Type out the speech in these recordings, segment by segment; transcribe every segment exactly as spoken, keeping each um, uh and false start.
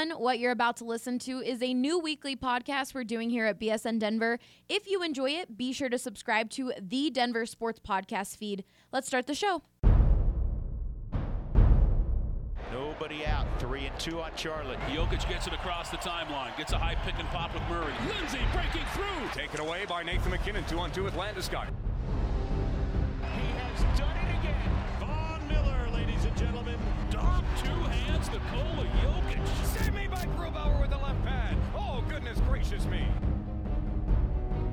on, what you're about to listen to is a new weekly podcast we're doing here at B S N Denver. If you enjoy it, be sure to subscribe to the Denver Sports Podcast feed. Let's start the show. Nobody out. Three and two on Charlotte. Jokic gets it across the timeline. Gets a high pick and pop with Murray. Lindsey breaking through. Taken away by Nathan McKinnon. Two on two with Landeskog. He has done it again. Von Miller, ladies and gentlemen. Dom two hands Nikola Jokic. Save me by Grubauer with the left pad. Oh, goodness gracious me.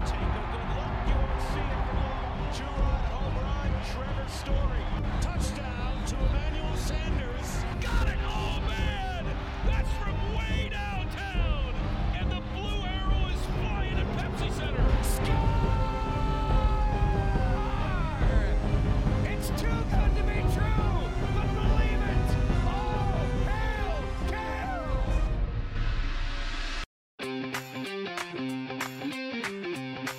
Take a good look. You won't see it from long. Jurod, home run, Trevor Story. Touchdown to Emmanuel Sanders. Got it! Oh, man! That's from way downtown! And the blue arrow is flying at Pepsi Center. Score! It's too good to be true, but believe it! Oh, hell,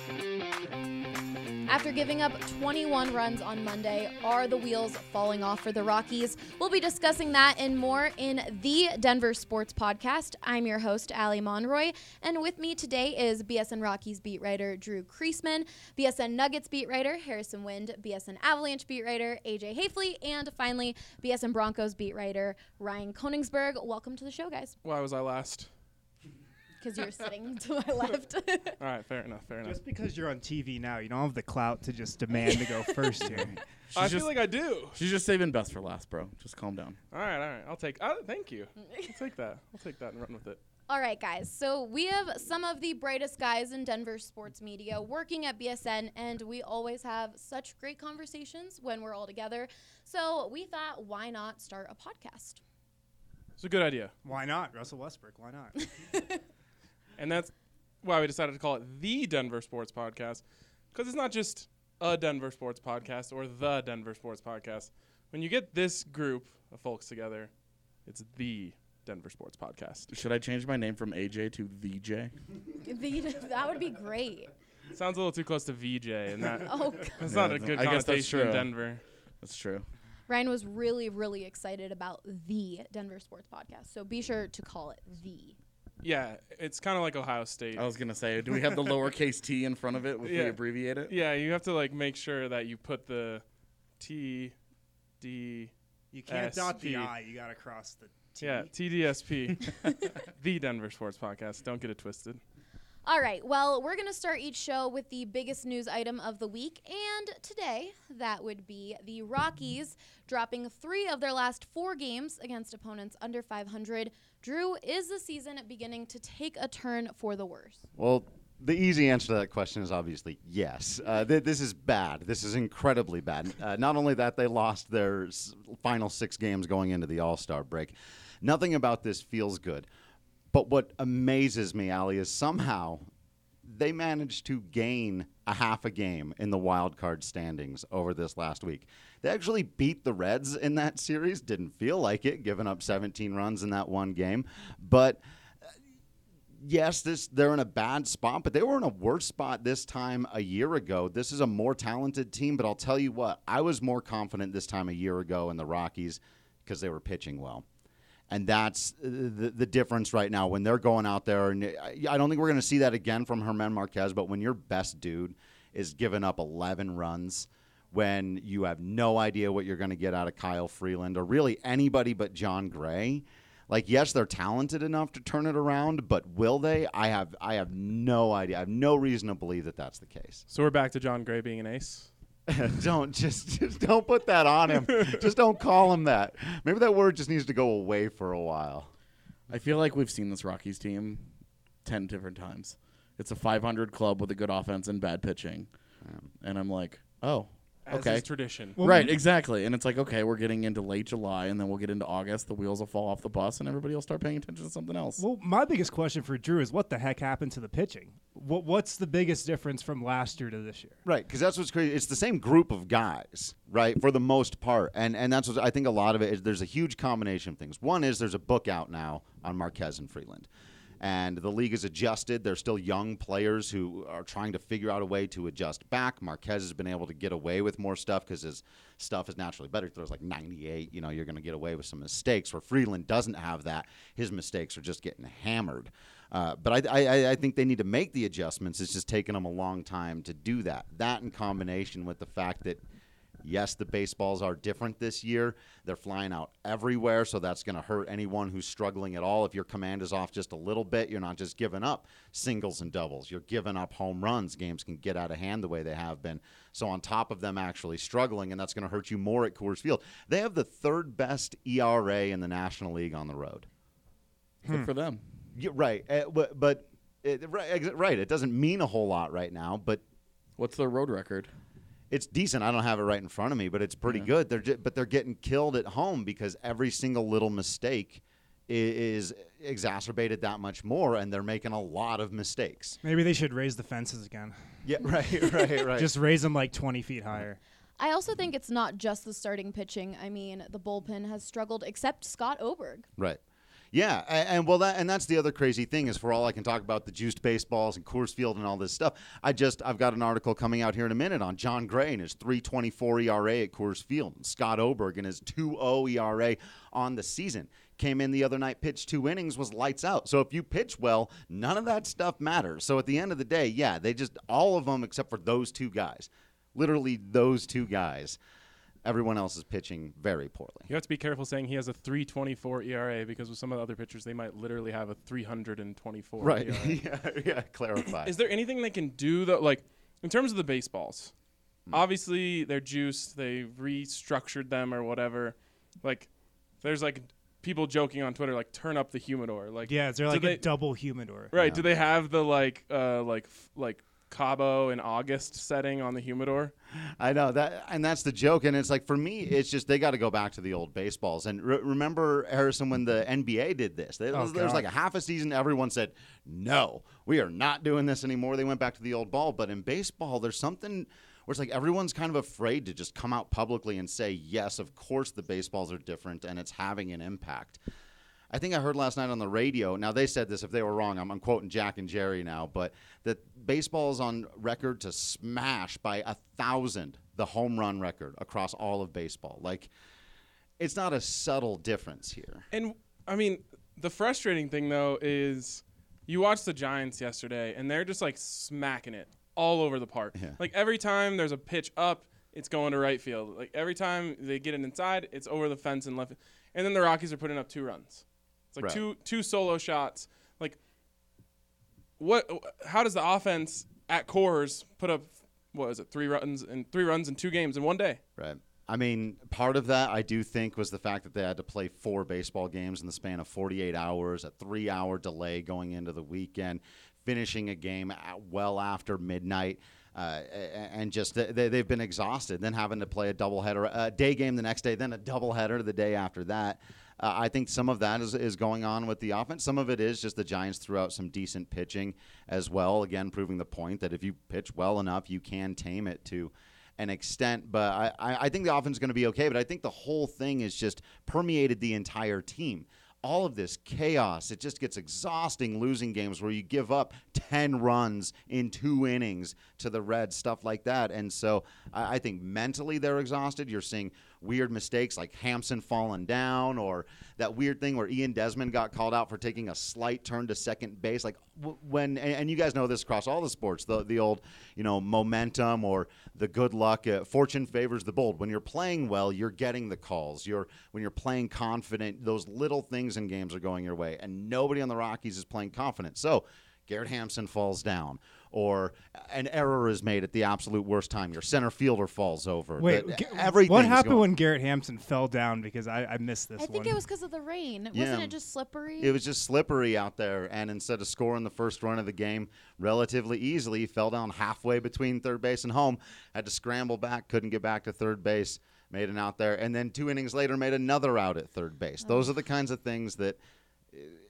hell! After giving up twenty-one runs on Monday, are the wheels falling off for the Rockies? We'll be discussing that and more in the Denver Sports Podcast. I'm your host, Allie Monroy, and with me today is B S N Rockies beat writer Drew Creasman, B S N Nuggets beat writer Harrison Wind, B S N Avalanche beat writer A J Haefele, and finally, B S N Broncos beat writer Ryan Koenigsberg. Welcome to the show, guys. Why was I last? Because you're sitting to my left. All right, fair enough, fair enough. Just because you're on T V now, you don't have the clout to just demand to go first here. She's I feel like I do. She's just saving best for last, bro. Just calm down. All right, all right. I'll take uh, thank you. I'll take that. I'll take that and run with it. All right, guys. So we have some of the brightest guys in Denver sports media working at B S N, and we always have such great conversations when we're all together. So we thought, why not start a podcast? It's a good idea. Why not? Russell Westbrook, why not? And that's why we decided to call it the Denver Sports Podcast, because it's not just a Denver Sports Podcast or the Denver Sports Podcast. When you get this group of folks together, it's the Denver Sports Podcast. Should I change my name from A J to V J? That would be great. Sounds a little too close to V J, and that oh, that's yeah, not a good I connotation in Denver. That's true. Ryan was really, really excited about the Denver Sports Podcast, so be sure to call it the. Yeah, it's kind of like Ohio State. I was going to say, do we have the lowercase t in front of it if yeah. we abbreviate it? Yeah, you have to like make sure that you put the T, D, you can't S, dot P. The I, you got to cross the T. Yeah, T D S P, the Denver Sports Podcast. Don't get it twisted. All right, well, we're going to start each show with the biggest news item of the week. And today, that would be the Rockies dropping three of their last four games against opponents under five hundred. Drew, is the season beginning to take a turn for the worse? Well, the easy answer to that question is obviously yes. Uh, th- this is bad. This is incredibly bad. Uh, not only that, they lost their s- final six games going into the All-Star break. Nothing about this feels good. But what amazes me, Allie, is somehow they managed to gain a half a game in the wild card standings over this last week. They actually beat the Reds in that series. Didn't feel like it, giving up seventeen runs in that one game. But uh, yes, this they're in a bad spot, but they were in a worse spot this time a year ago. This is a more talented team, but I'll tell you what, I was more confident this time a year ago in the Rockies because they were pitching well. And that's the, the difference right now when they're going out there. And I don't think we're going to see that again from Germán Márquez, but when your best dude is giving up eleven runs, when you have no idea what you're going to get out of Kyle Freeland or really anybody but John Gray, like, yes, they're talented enough to turn it around, but will they? I have I have no idea. I have no reason to believe that that's the case. So we're back to John Gray being an ace? don't just, just don't put that on him. Just don't call him that. Maybe that word just needs to go away for a while. I feel like we've seen this Rockies team ten different times. It's a five hundred club with a good offense and bad pitching. Um, and I'm like, oh, as okay. As is tradition. Well, right, exactly. And it's like, okay, we're getting into late July, and then we'll get into August. The wheels will fall off the bus, and everybody will start paying attention to something else. Well, my biggest question for Drew is what the heck happened to the pitching? What What's the biggest difference from last year to this year? Right, because that's what's crazy. It's the same group of guys, right, for the most part. And and that's what I think a lot of it is. There's a huge combination of things. One is there's a book out now on Marquez and Freeland. and the league has adjusted. There's still young players who are trying to figure out a way to adjust back. Marquez has been able to get away with more stuff because his stuff is naturally better. He throws like ninety-eight. You know, you're going to get away with some mistakes. Where Freeland doesn't have that, his mistakes are just getting hammered. Uh, but I, I, I think they need to make the adjustments. It's just taken them a long time to do that. That in combination with the fact that, yes, the baseballs are different this year. They're flying out everywhere, so that's going to hurt anyone who's struggling at all. If your command is off just a little bit, you're not just giving up singles and doubles. You're giving up home runs. Games can get out of hand the way they have been. So on top of them actually struggling, and that's going to hurt you more at Coors Field. They have the third best E R A in the National League on the road. Hmm. Good for them. Yeah, right, uh, but, but it, right, right, it doesn't mean a whole lot right now. But what's their road record? It's decent. I don't have it right in front of me, but it's pretty yeah. good. They're just, but they're getting killed at home because every single little mistake is, is exacerbated that much more, and they're making a lot of mistakes. Maybe they should raise the fences again. Yeah, right, right, right. Just raise them like twenty feet higher. I also think it's not just the starting pitching. I mean, the bullpen has struggled, except Scott Oberg. Right. Yeah, and, and well, that and that's the other crazy thing is for all I can talk about the juiced baseballs and Coors Field and all this stuff. I just I've got an article coming out here in a minute on John Gray and his three twenty-four E R A at Coors Field, and Scott Oberg and his two oh E R A on the season. Came in the other night, pitched two innings, was lights out. So if you pitch well, none of that stuff matters. So at the end of the day, yeah, they just all of them except for those two guys, literally those two guys. Everyone else is pitching very poorly. You have to be careful saying he has a three twenty-four E R A because with some of the other pitchers, they might literally have a three twenty-four right. E R A. Right, yeah, yeah, clarify. Is there anything they can do, though? Like, in terms of the baseballs, mm. obviously they're juiced. They've restructured them or whatever. Like, there's, like, people joking on Twitter, like, turn up the humidor. Like, yeah, is there, like, they, a double humidor? Right, yeah. Do they have the, like, uh, like, f- like, Cabo in August setting on the humidor? I know that, and that's the joke. And it's like for me, it's just they got to go back to the old baseballs. And re- remember, Harrison, when the N B A did this, they, oh, there was like a half a season. Everyone said, "No, we are not doing this anymore." They went back to the old ball. But in baseball, there's something where it's like everyone's kind of afraid to just come out publicly and say, "Yes, of course, the baseballs are different, and it's having an impact." I think I heard last night on the radio, now they said this, if they were wrong, I'm, I'm quoting Jack and Jerry now, but that baseball is on record to smash by a thousand the home run record across all of baseball. Like, it's not a subtle difference here. And, I mean, the frustrating thing, though, is you watched the Giants yesterday, and they're just, like, smacking it all over the park. Yeah. Like, every time there's a pitch up, it's going to right field. Like, every time they get it inside, it's over the fence and left. And then the Rockies are putting up two runs. It's like right. two two solo shots. Like, what? How does the offense at Coors put up what is it three runs and three runs in two games in one day? Right. I mean, part of that I do think was the fact that they had to play four baseball games in the span of forty-eight hours, a three-hour delay going into the weekend, finishing a game at well after midnight. Uh, and just they, they've been exhausted, then having to play a doubleheader, a day game the next day, then a doubleheader the day after that. Uh, I think some of that is, is going on with the offense. Some of it is just the Giants threw out some decent pitching as well, again, proving the point that if you pitch well enough, you can tame it to an extent. But I, I think the offense is going to be okay, but I think the whole thing is just permeated the entire team. All of this chaos, it just gets exhausting losing games where you give up ten runs in two innings to the Reds, stuff like that. And so I, I think mentally they're exhausted. You're seeing weird mistakes like Hampson falling down or that weird thing where Ian Desmond got called out for taking a slight turn to second base. Like when, and, and you guys know this across all the sports, the, the old, you know, momentum or the good luck, uh, fortune favors the bold. When you're playing well, you're getting the calls. You're, when you're playing confident, those little things in games are going your way, and nobody on the Rockies is playing confident. So Garrett Hampson falls down, or an error is made at the absolute worst time. Your center fielder falls over. Wait, the, what happened going. when Garrett Hampson fell down? Because I, I missed this I one. I think it was because of the rain. Yeah. Wasn't it just slippery? It was just slippery out there, and instead of scoring the first run of the game relatively easily, he fell down halfway between third base and home, had to scramble back, couldn't get back to third base, made an out there, and then two innings later made another out at third base. Oh. Those are the kinds of things that,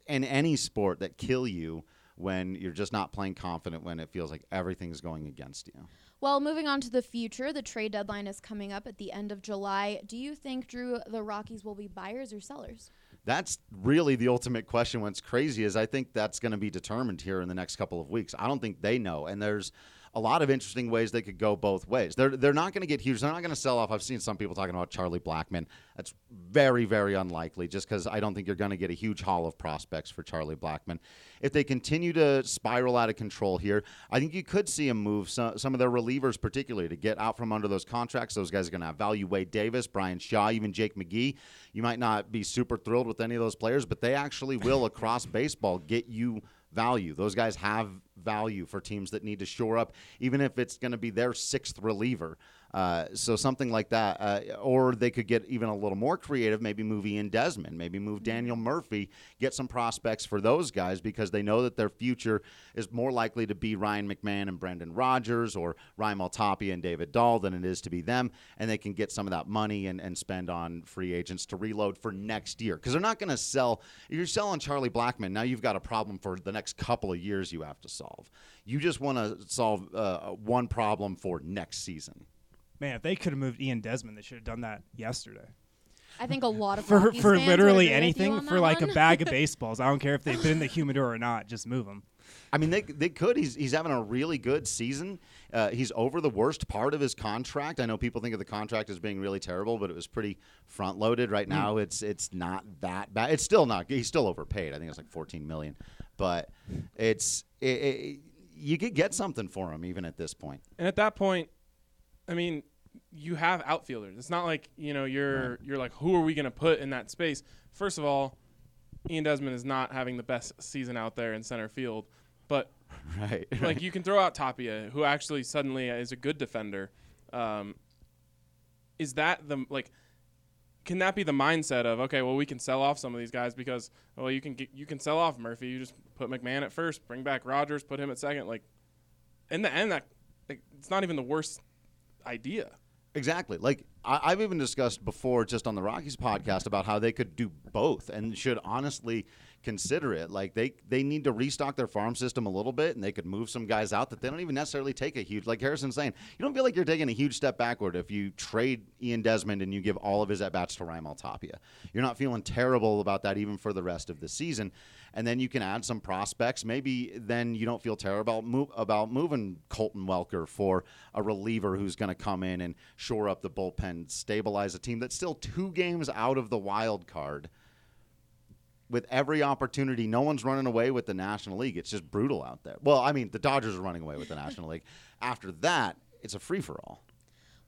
in any sport, that kill you when you're just not playing confident, when it feels like everything's going against you. Well, moving on to the future, the trade deadline is coming up at the end of July. Do you think, Drew, the Rockies will be buyers or sellers? That's really the ultimate question. What's crazy is I think that's going to be determined here in the next couple of weeks. I don't think they know. And there's a lot of interesting ways they could go both ways. They're they're not going to get huge. They're not going to sell off. I've seen some people talking about Charlie Blackmon. That's very, very unlikely just because I don't think you're going to get a huge haul of prospects for Charlie Blackmon. If they continue to spiral out of control here, I think you could see them move some, some of their relievers particularly to get out from under those contracts. Those guys are going to have value. Wade Davis, Brian Shaw, even Jake McGee. You might not be super thrilled with any of those players, but they actually will across baseball get you value. Those guys have value for teams that need to shore up, even if it's going to be their sixth reliever. Uh, so something like that. Uh, or they could get even a little more creative, maybe move Ian Desmond, maybe move Daniel Murphy, get some prospects for those guys because they know that their future is more likely to be Ryan McMahon and Brendan Rodgers or Raimel Tapia and David Dahl than it is to be them. And they can get some of that money and, and spend on free agents to reload for next year because they're not going to sell. If you're selling Charlie Blackmon, now you've got a problem for the next couple of years you have to solve. You just want to solve uh, one problem for next season. Man, if they could have moved Ian Desmond, they should have done that yesterday. I think a lot of for for literally anything for like one. A bag of baseballs. I don't care if they've been in the humidor or not. Just move them. I mean, they they could. He's he's having a really good season. Uh, he's over the worst part of his contract. I know people think of the contract as being really terrible, but it was pretty front loaded. Right now, mm. it's it's not that bad. It's still not. He's still overpaid. I think it's like fourteen million dollars, but it's it, it, you could get something for him even at this point. And at that point, I mean, you have outfielders. It's not like, you know, you're right. You're like, who are we going to put in that space? First of all, Ian Desmond is not having the best season out there in center field. But, right, like, right. You can throw out Tapia, who actually suddenly is a good defender. Um, is that the, like, can that be the mindset of, okay, well, we can sell off some of these guys because, well, you can get, you can sell off Murphy. You just put McMahon at first, bring back Rodgers, put him at second. Like, in the end, that, like, it's not even the worst idea. Exactly. Like I, I've even discussed before just on the Rockies podcast about how they could do both and should honestly consider it. Like they they need to restock their farm system a little bit, and they could move some guys out that they don't even necessarily take a huge, like Harrison's saying, you don't feel like you're taking a huge step backward if you trade Ian Desmond and you give all of his at-bats to Raimel Tapia. You're not feeling terrible about that even for the rest of the season. And then you can add some prospects. Maybe then you don't feel terrible about, move, about moving Colton Welker for a reliever who's going to come in and shore up the bullpen, stabilize a team that's still two games out of the wild card. With every opportunity, no one's running away with the National League. It's just brutal out there. Well, I mean, the Dodgers are running away with the National League. After that, it's a free-for-all.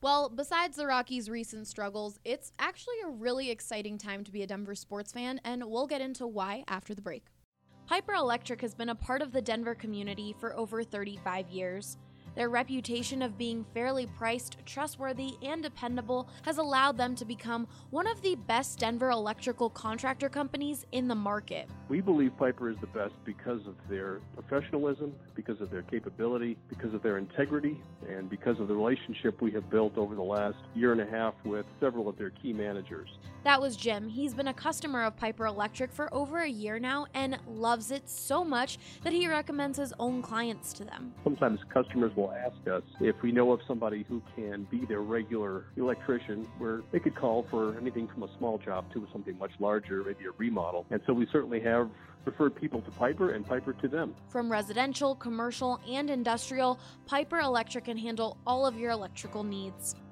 Well, besides the Rockies' recent struggles, it's actually a really exciting time to be a Denver sports fan, and we'll get into why after the break. Piper Electric has been a part of the Denver community for over thirty-five years. Their reputation of being fairly priced, trustworthy, and dependable has allowed them to become one of the best Denver electrical contractor companies in the market. We believe Piper is the best because of their professionalism, because of their capability, because of their integrity, and because of the relationship we have built over the last year and a half with several of their key managers. That was Jim. He's been a customer of Piper Electric for over a year now and loves it so much that he recommends his own clients to them. Sometimes customers will ask us if we know of somebody who can be their regular electrician, where they could call for anything from a small job to something much larger, maybe a remodel. And so we certainly have referred people to Piper and Piper to them. From residential, commercial, and industrial, Piper Electric can handle all of your electrical needs.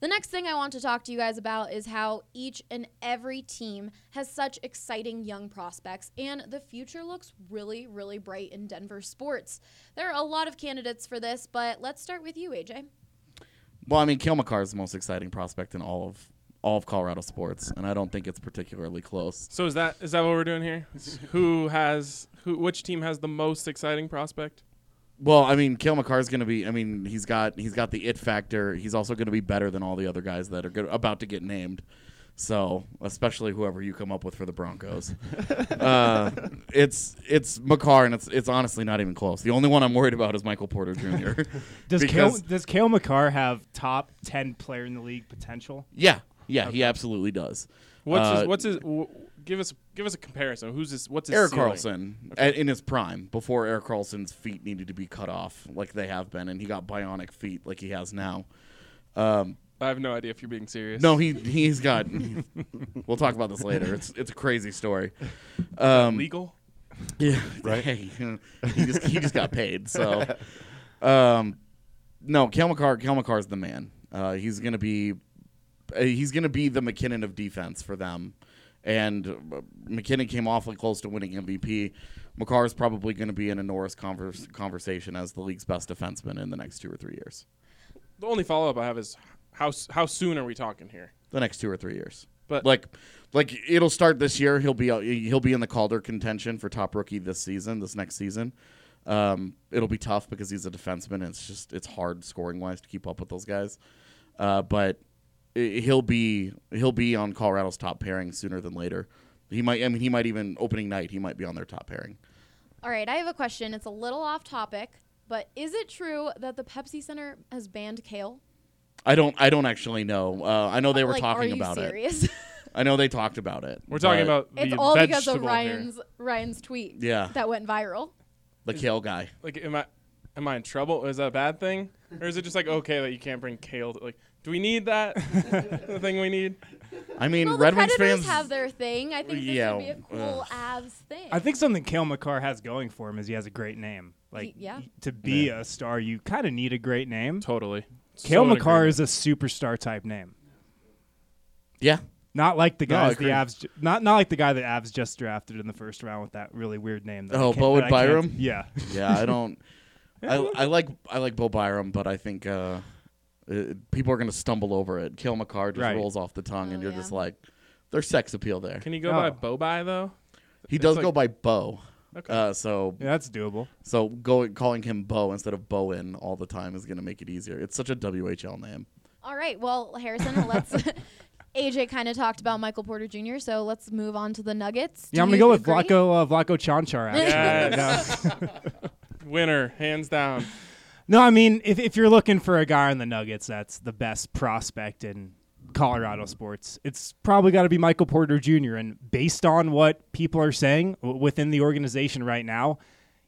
The next thing I want to talk to you guys about is how each and every team has such exciting young prospects, and the future looks really, really bright in Denver sports. There are a lot of candidates for this, but let's start with you, A J. Well, I mean, Cale Makar is the most exciting prospect in all of all of Colorado sports, and I don't think it's particularly close. So is that is that what we're doing here? who has who? Which team has the most exciting prospect? Well, I mean, Cale Makar is going to be. I mean, he's got he's got the it factor. He's also going to be better than all the other guys that are good, about to get named. So, especially whoever you come up with for the Broncos. uh, it's it's Makar, and it's it's honestly not even close. The only one I'm worried about is Michael Porter Junior Does Cale, does Cale Makar have top ten player in the league potential? Yeah, yeah, okay. He absolutely does. What's uh, his, what's his w- give us give us a comparison? Who's this? What's his Erik Karlsson okay. at, in his prime, before Erik Karlsson's feet needed to be cut off like they have been, and he got bionic feet like he has now. Um, I have no idea if you're being serious. No, he he's got. We'll talk about this later. It's it's a crazy story. Um, legal. Yeah. Right. Hey, he just he just got paid. So, um, no, Cale Makar Cale Makar is the man. Uh, he's gonna be. He's going to be the McKinnon of defense for them. And McKinnon came awfully close to winning M V P. Makar is probably going to be in a Norris converse, conversation as the league's best defenseman in the next two or three years. The only follow-up I have is how how soon are we talking here? The next two or three years. But like like it'll start this year. He'll be he'll be in the Calder contention for top rookie this season, this next season. Um, it'll be tough because he's a defenseman. And it's just it's hard scoring-wise to keep up with those guys. Uh, but He'll be he'll be on Colorado's top pairing sooner than later. He might I mean he might even opening night he might be on their top pairing. All right, I have a question. It's a little off topic, but is it true that the Pepsi Center has banned Cale? I don't I don't actually know. Uh, I know they were like, talking are you about serious? It. I know they talked about it. We're talking about the it's all because of Ryan's here. Ryan's tweet. Yeah. That went viral. The is, Cale guy. Like am I am I in trouble? Is that a bad thing? Or is it just like okay that you can't bring Cale to, like do we need that? The thing we need. I mean, well, Red Wings fans have their thing. I think this yeah, would be a cool Avs thing. I think something Cale Makar has going for him is he has a great name. Like he, yeah. to be yeah. a star, you kind of need a great name. Totally. Cale so Makar is a superstar type name. Yeah. Not like the guys no, the Avs. Not not like the guy that Avs just drafted in the first round with that really weird name. That oh, Bo Byram. Yeah. Yeah, I don't. I I like I like Bo Byram, but I think. Uh, Uh, people are going to stumble over it. Cale Makar just right. rolls off the tongue, oh, and you're yeah. just like, there's sex appeal there. Can you go oh. by Bobai, though? He it's does like... go by Bo. Okay. Uh, so yeah, that's doable. So go, calling him Bo instead of Bowen all the time is going to make it easier. It's such a W H L name. All right. Well, Harrison, let's. A J kind of talked about Michael Porter Junior, so let's move on to the Nuggets. Yeah, Do I'm going to go with Vlaco uh, Vlaco Chanchar, actually. Yes. Winner, hands down. No, I mean, if if you're looking for a guy on the Nuggets that's the best prospect in Colorado sports, it's probably got to be Michael Porter Junior And based on what people are saying w- within the organization right now,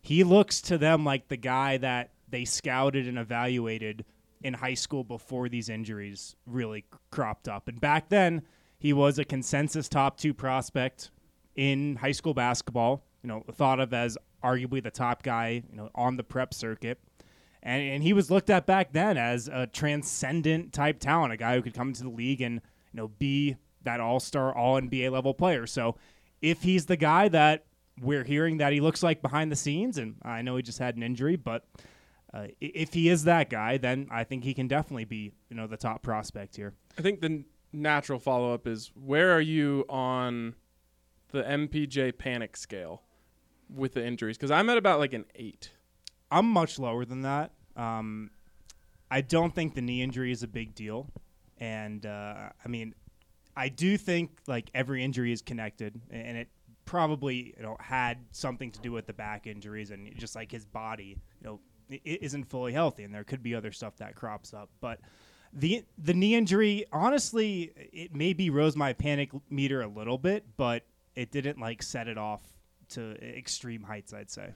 he looks to them like the guy that they scouted and evaluated in high school before these injuries really cropped up. And back then, he was a consensus top two prospect in high school basketball, you know, thought of as arguably the top guy, you know, on the prep circuit. And, and he was looked at back then as a transcendent type talent, a guy who could come into the league and, you know, be that all-star, all-N B A level player. So if he's the guy that we're hearing that he looks like behind the scenes, and I know he just had an injury, but uh, if he is that guy, then I think he can definitely be, you know, the top prospect here. I think the n- natural follow-up is where are you on the M P J panic scale with the injuries? Because I'm at about like an eight. I'm much lower than that. Um, I don't think the knee injury is a big deal. And, uh, I mean, I do think, like, every injury is connected. And it probably, you know, had something to do with the back injuries. And just, like, his body, you know, it isn't fully healthy. And there could be other stuff that crops up. But the the knee injury, honestly, it maybe rose my panic meter a little bit. But it didn't, like, set it off to extreme heights, I'd say.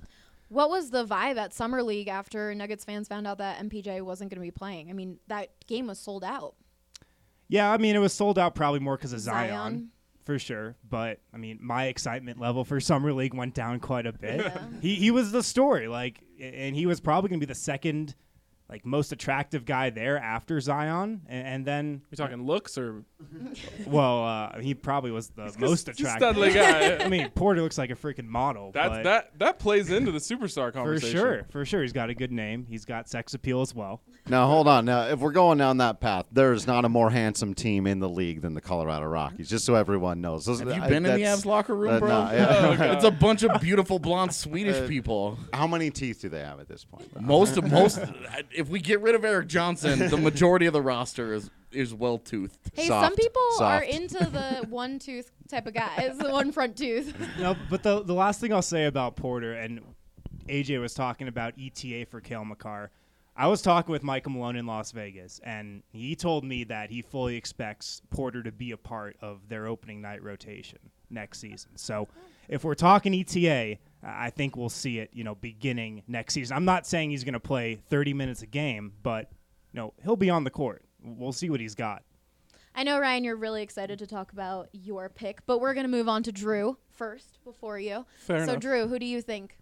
What was the vibe at Summer League after Nuggets fans found out that M P J wasn't going to be playing? I mean, that game was sold out. Yeah, I mean, it was sold out probably more because of Zion, Zion, for sure. But, I mean, my excitement level for Summer League went down quite a bit. Yeah. he he was the story, like, and he was probably going to be the second, like, most attractive guy there after Zion. And, and then... You're talking looks or... Well, uh, he probably was the He's most attractive guy. I mean, Porter looks like a freaking model. That's, that that plays into the superstar conversation. For sure. For sure. He's got a good name. He's got sex appeal as well. Now, hold on. Now, if we're going down that path, there's not a more handsome team in the league than the Colorado Rockies, just so everyone knows. Those, Have you I, been in the Avs locker room, uh, bro? Nah, yeah. oh, it's a bunch of beautiful, blonde Swedish uh, people. How many teeth do they have at this point? Most of... most. If we get rid of Eric Johnson, the majority of the roster is is well-toothed. Hey, soft, some people soft. are into the one-tooth type of guy. It's the one front tooth. No, but the the last thing I'll say about Porter, and A J was talking about E T A for Cale Makar. I was talking with Michael Malone in Las Vegas, and he told me that he fully expects Porter to be a part of their opening night rotation next season. So if we're talking E T A, I think we'll see it, you know, beginning next season. I'm not saying he's going to play thirty minutes a game, but, you know, he'll be on the court. We'll see what he's got. I know, Ryan, you're really excited to talk about your pick, but we're going to move on to Drew first before you. Fair so, enough. Drew, who do you think?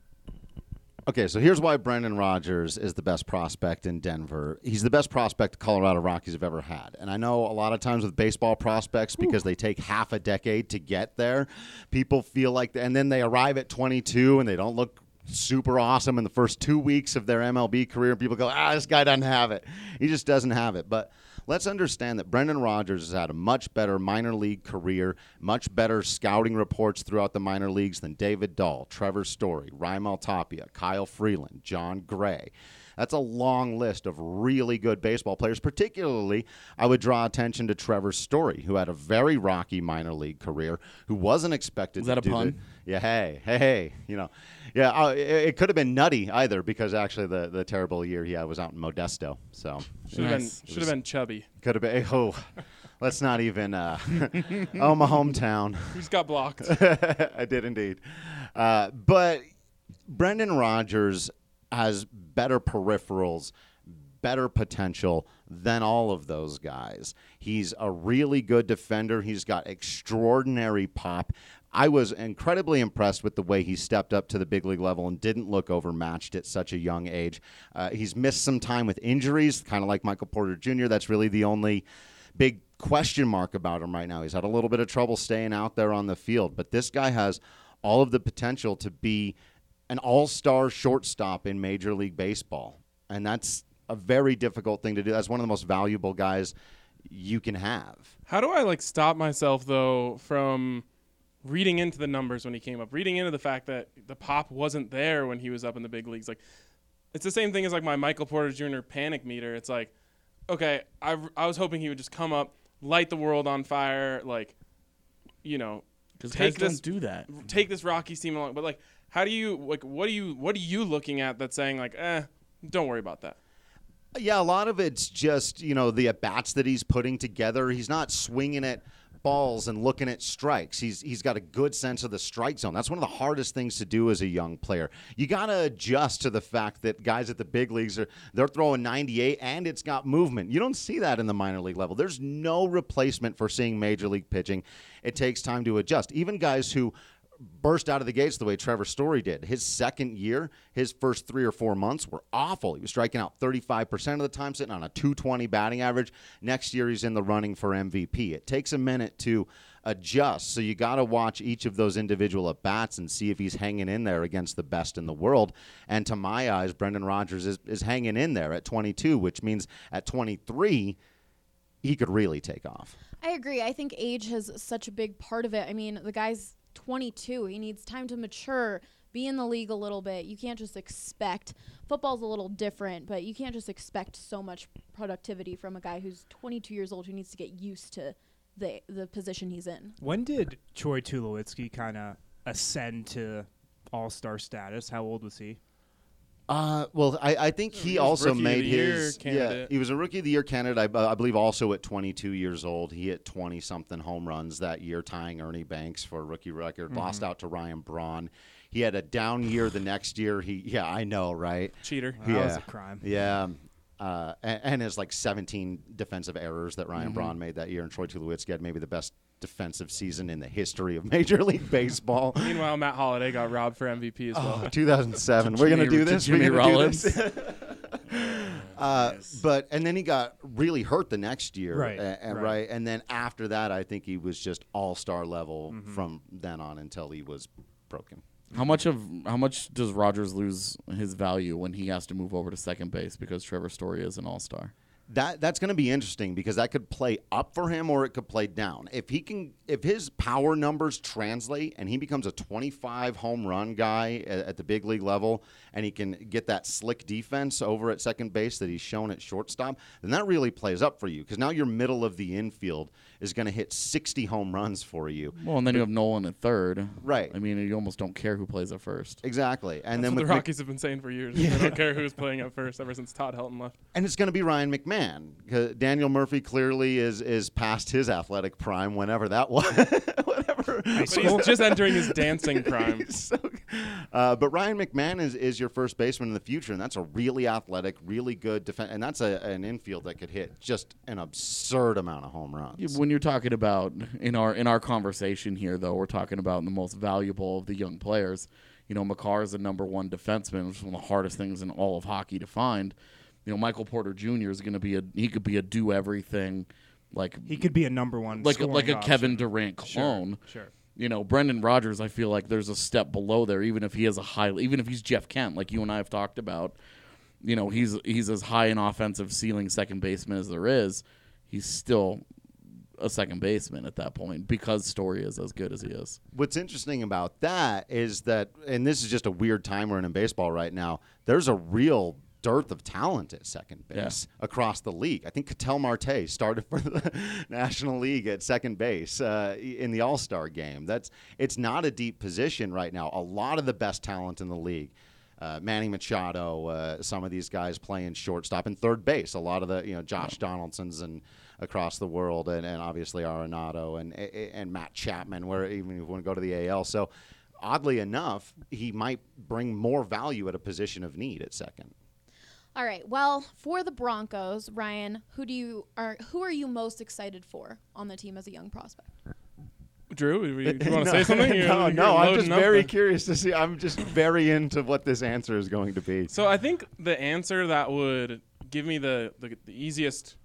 Okay, so here's why Brendan Rodgers is the best prospect in Denver. He's the best prospect the Colorado Rockies have ever had. And I know a lot of times with baseball prospects, because Ooh. they take half a decade to get there, people feel like – and then they arrive at twenty-two and they don't look super awesome in the first two weeks of their M L B career. People go, ah, this guy doesn't have it. He just doesn't have it. But – let's understand that Brendan Rodgers has had a much better minor league career, much better scouting reports throughout the minor leagues than David Dahl, Trevor Story, Raimel Tapia, Kyle Freeland, John Gray. That's a long list of really good baseball players. Particularly, I would draw attention to Trevor Story, who had a very rocky minor league career, who wasn't expected to do that. Is that a pun? Yeah, hey, hey, hey, you know. Yeah, uh, it, it could have been nutty either, because actually the, the terrible year he had was out in Modesto. So should have nice. been should have been chubby. Could have been. Oh, let's not even. Uh, oh, my hometown. He just got blocked. I did indeed. Uh, but Brendan Rodgers has better peripherals, better potential than all of those guys. He's a really good defender. He's got extraordinary pop. I was incredibly impressed with the way he stepped up to the big league level and didn't look overmatched at such a young age. Uh, he's missed some time with injuries, kind of like Michael Porter Junior That's really the only big question mark about him right now. He's had a little bit of trouble staying out there on the field, but this guy has all of the potential to be an all-star shortstop in Major League Baseball, and that's a very difficult thing to do. That's one of the most valuable guys you can have. How do I, like, stop myself, though, from reading into the numbers when he came up, reading into the fact that the pop wasn't there when he was up in the big leagues? Like, it's the same thing as, like, my Michael Porter Junior panic meter. It's like, okay, I, I was hoping he would just come up, light the world on fire, like, you know, because guys don't do that. Take this Rockies team along. But, like, how do you, like, what are you, what are you looking at that's saying, like, eh, don't worry about that? Yeah, a lot of it's just, you know, the at-bats that he's putting together. He's not swinging at balls and looking at strikes. He's He's got a good sense of the strike zone. That's one of the hardest things to do as a young player. You got to adjust to the fact that guys at the big leagues, are they're throwing ninety-eight and it's got movement. You don't see that in the minor league level. There's no replacement for seeing major league pitching. It takes time to adjust. Even guys who burst out of the gates the way Trevor Story did. His second year, his first three or four months were awful. He was striking out thirty-five percent of the time, sitting on a two twenty batting average. Next year, he's in the running for M V P. It takes a minute to adjust, so you got to watch each of those individual at-bats and see if he's hanging in there against the best in the world. And to my eyes, Brendan Rodgers is, is hanging in there at twenty-two, which means at twenty-three, he could really take off. I agree. I think age has such a big part of it. I mean, the guy's twenty-two. He needs time to mature, be in the league a little bit. You can't just expect — football's a little different, but you can't just expect so much productivity from a guy who's twenty-two years old, who needs to get used to the the position he's in. When did Troy Tulowitzki kind of ascend to all-star status? How old was he? Uh, well, I, I think he, he also made his – yeah, he was a Rookie of the Year candidate, I, I believe, also at twenty-two years old. He hit twenty-something home runs that year, tying Ernie Banks for a rookie record, mm-hmm. lost out to Ryan Braun. He had a down year the next year. He, Yeah, I know, right? Cheater. Wow, yeah. That was a crime. Yeah. Uh, and, and his, like, seventeen defensive errors that Ryan mm-hmm. Braun made that year, and Troy Tulowitzki had maybe the best defensive season in the history of Major League Baseball. Meanwhile, Matt Holliday got robbed for M V P as well. Oh, two thousand seven. We're going to do this. Jimmy Rollins. This. uh, yes. But and then he got really hurt the next year, right? Uh, and, right. right. And then after that, I think he was just all-star level mm-hmm. from then on until he was broken. How much of how much does Rodgers lose his value when he has to move over to second base because Trevor Story is an all-star? that that's going to be interesting because that could play up for him or it could play down. If he can, if his power numbers translate and he becomes a twenty-five home run guy at, at the big league level, and he can get that slick defense over at second base that he's shown at shortstop, then that really plays up for you because now your middle of the infield is going to hit sixty home runs for you. Well, and then but, you have Nolan at third. Right. I mean, you almost don't care who plays at first. Exactly. And that's then what with the Rockies Mc- have been saying for years. Yeah. They don't care who's playing at first ever since Todd Helton left. And it's going to be Ryan McMahon. Daniel Murphy clearly is is past his athletic prime, whenever that was. Whatever. But he's just entering his dancing prime. So, uh, but Ryan McMahon is, is your first baseman in the future, and that's a really athletic, really good defense. And that's a, an infield that could hit just an absurd amount of home runs. When you're talking about, in our in our conversation here, though, we're talking about the most valuable of the young players. You know, Makar is the number one defenseman, which is one of the hardest things in all of hockey to find. You know, Michael Porter Junior is going to be a – he could be a do-everything. like He could be a number one like a, Like a option. Kevin Durant clone. Sure, sure. You know, Brendan Rodgers, I feel like there's a step below there, even if he has a high – even if he's Jeff Kent, like you and I have talked about. You know, he's he's as high an offensive ceiling second baseman as there is. He's still a second baseman at that point because Story is as good as he is. What's interesting about that is that – and this is just a weird time we're in in baseball right now. There's a real – dearth of talent at second base yeah. across the league. I think Ketel Marte started for the National League at second base uh, in the All-Star game. That's it's not a deep position right now. A lot of the best talent in the league, uh, Manny Machado, uh, some of these guys playing shortstop and third base. A lot of the you know Josh yeah. Donaldson's and across the world, and, and obviously Arenado and and Matt Chapman. Where even if you want to go to the A L, so oddly enough, he might bring more value at a position of need at second. All right. Well, for the Broncos, Ryan, who do you are who are you most excited for on the team as a young prospect? Drew, do you, you want to no, say something? You're, no, you're no. I'm just very the... curious to see. I'm just very into what this answer is going to be. So I think the answer that would give me the, the, the easiest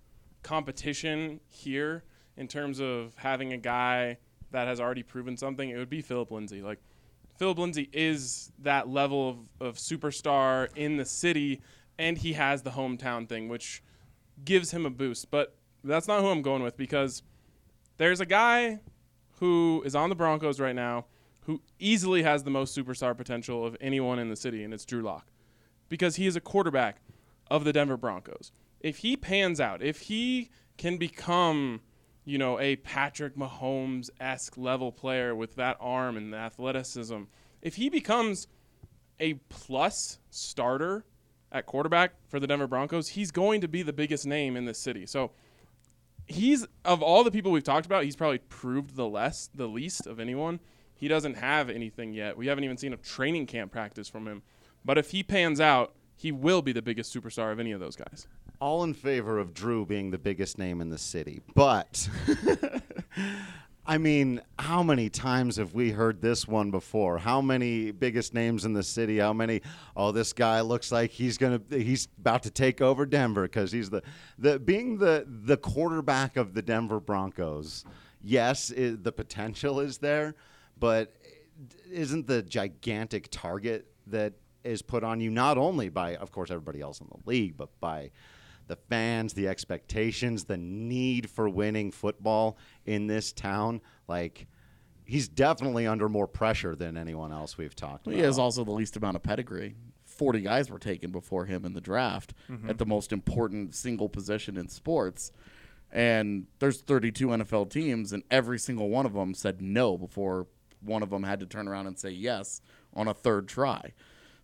competition here in terms of having a guy that has already proven something, it would be Philip Lindsay. Like Philip Lindsay is that level of, of superstar in the city. And he has the hometown thing, which gives him a boost. But that's not who I'm going with because there's a guy who is on the Broncos right now who easily has the most superstar potential of anyone in the city, and it's Drew Lock because he is a quarterback of the Denver Broncos. If he pans out, if he can become, you know, a Patrick Mahomes-esque level player with that arm and the athleticism, if he becomes a plus starter at quarterback for the Denver Broncos, he's going to be the biggest name in this city. So he's, of all the people we've talked about, he's probably proved the less, the least of anyone. He doesn't have anything yet. We haven't even seen a training camp practice from him. But if he pans out, he will be the biggest superstar of any of those guys. All in favor of Drew being the biggest name in the city. But, I mean, how many times have we heard this one before? How many biggest names in the city? How many, oh, this guy looks like he's gonna, he's about to take over Denver because he's the, the being the, the quarterback of the Denver Broncos. Yes, it, the potential is there, but isn't the gigantic target that is put on you not only by, of course, everybody else in the league, but by the fans, the expectations, the need for winning football in this town? Like, he's definitely under more pressure than anyone else we've talked well, about. He has also the least amount of pedigree. forty guys were taken before him in the draft mm-hmm. at the most important single position in sports. And there's thirty-two N F L teams, and every single one of them said no before one of them had to turn around and say yes on a third try.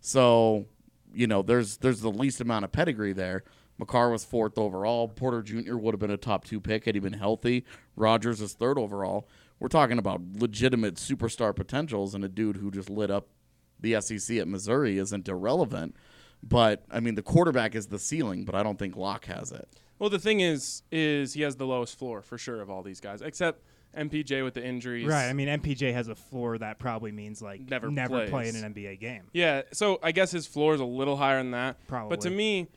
So, you know, there's there's the least amount of pedigree there. Makar was fourth overall. Porter Junior would have been a top two pick had he been healthy. Rodgers is third overall. We're talking about legitimate superstar potentials, and a dude who just lit up the S E C at Missouri isn't irrelevant. But, I mean, the quarterback is the ceiling, but I don't think Locke has it. Well, the thing is, is he has the lowest floor for sure of all these guys, except M P J with the injuries. Right, I mean, M P J has a floor that probably means, like, never, never play in an N B A game. Yeah, so I guess his floor is a little higher than that. Probably. But to me,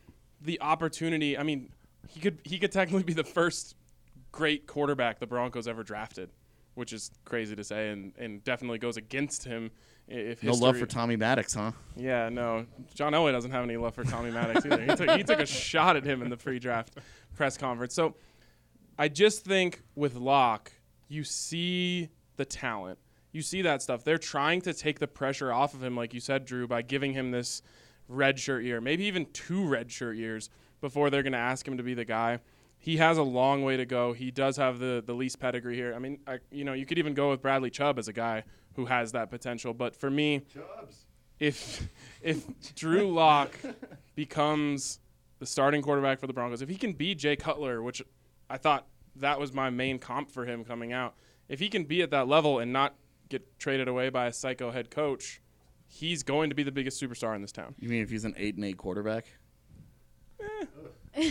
the opportunity, I mean, he could he could technically be the first great quarterback the Broncos ever drafted, which is crazy to say, and, and definitely goes against him If history, no love for Tommy Maddox, huh? Yeah, no. John Elway doesn't have any love for Tommy Maddox either. He took, he took a shot at him in the pre-draft press conference. So I just think with Lock, you see the talent. You see that stuff. They're trying to take the pressure off of him, like you said, Drew, by giving him this red shirt year, maybe even two red shirt years before they're going to ask him to be the guy. He has a long way to go. He does have the, the least pedigree here. I mean, I, you know, you could even go with Bradley Chubb as a guy who has that potential. But for me, Chubbs. if if Drew Lock becomes the starting quarterback for the Broncos, if he can be Jay Cutler, which I thought that was my main comp for him coming out, if he can be at that level and not get traded away by a psycho head coach, he's going to be the biggest superstar in this town. You mean if he's an eight and eight quarterback? Eh. eh.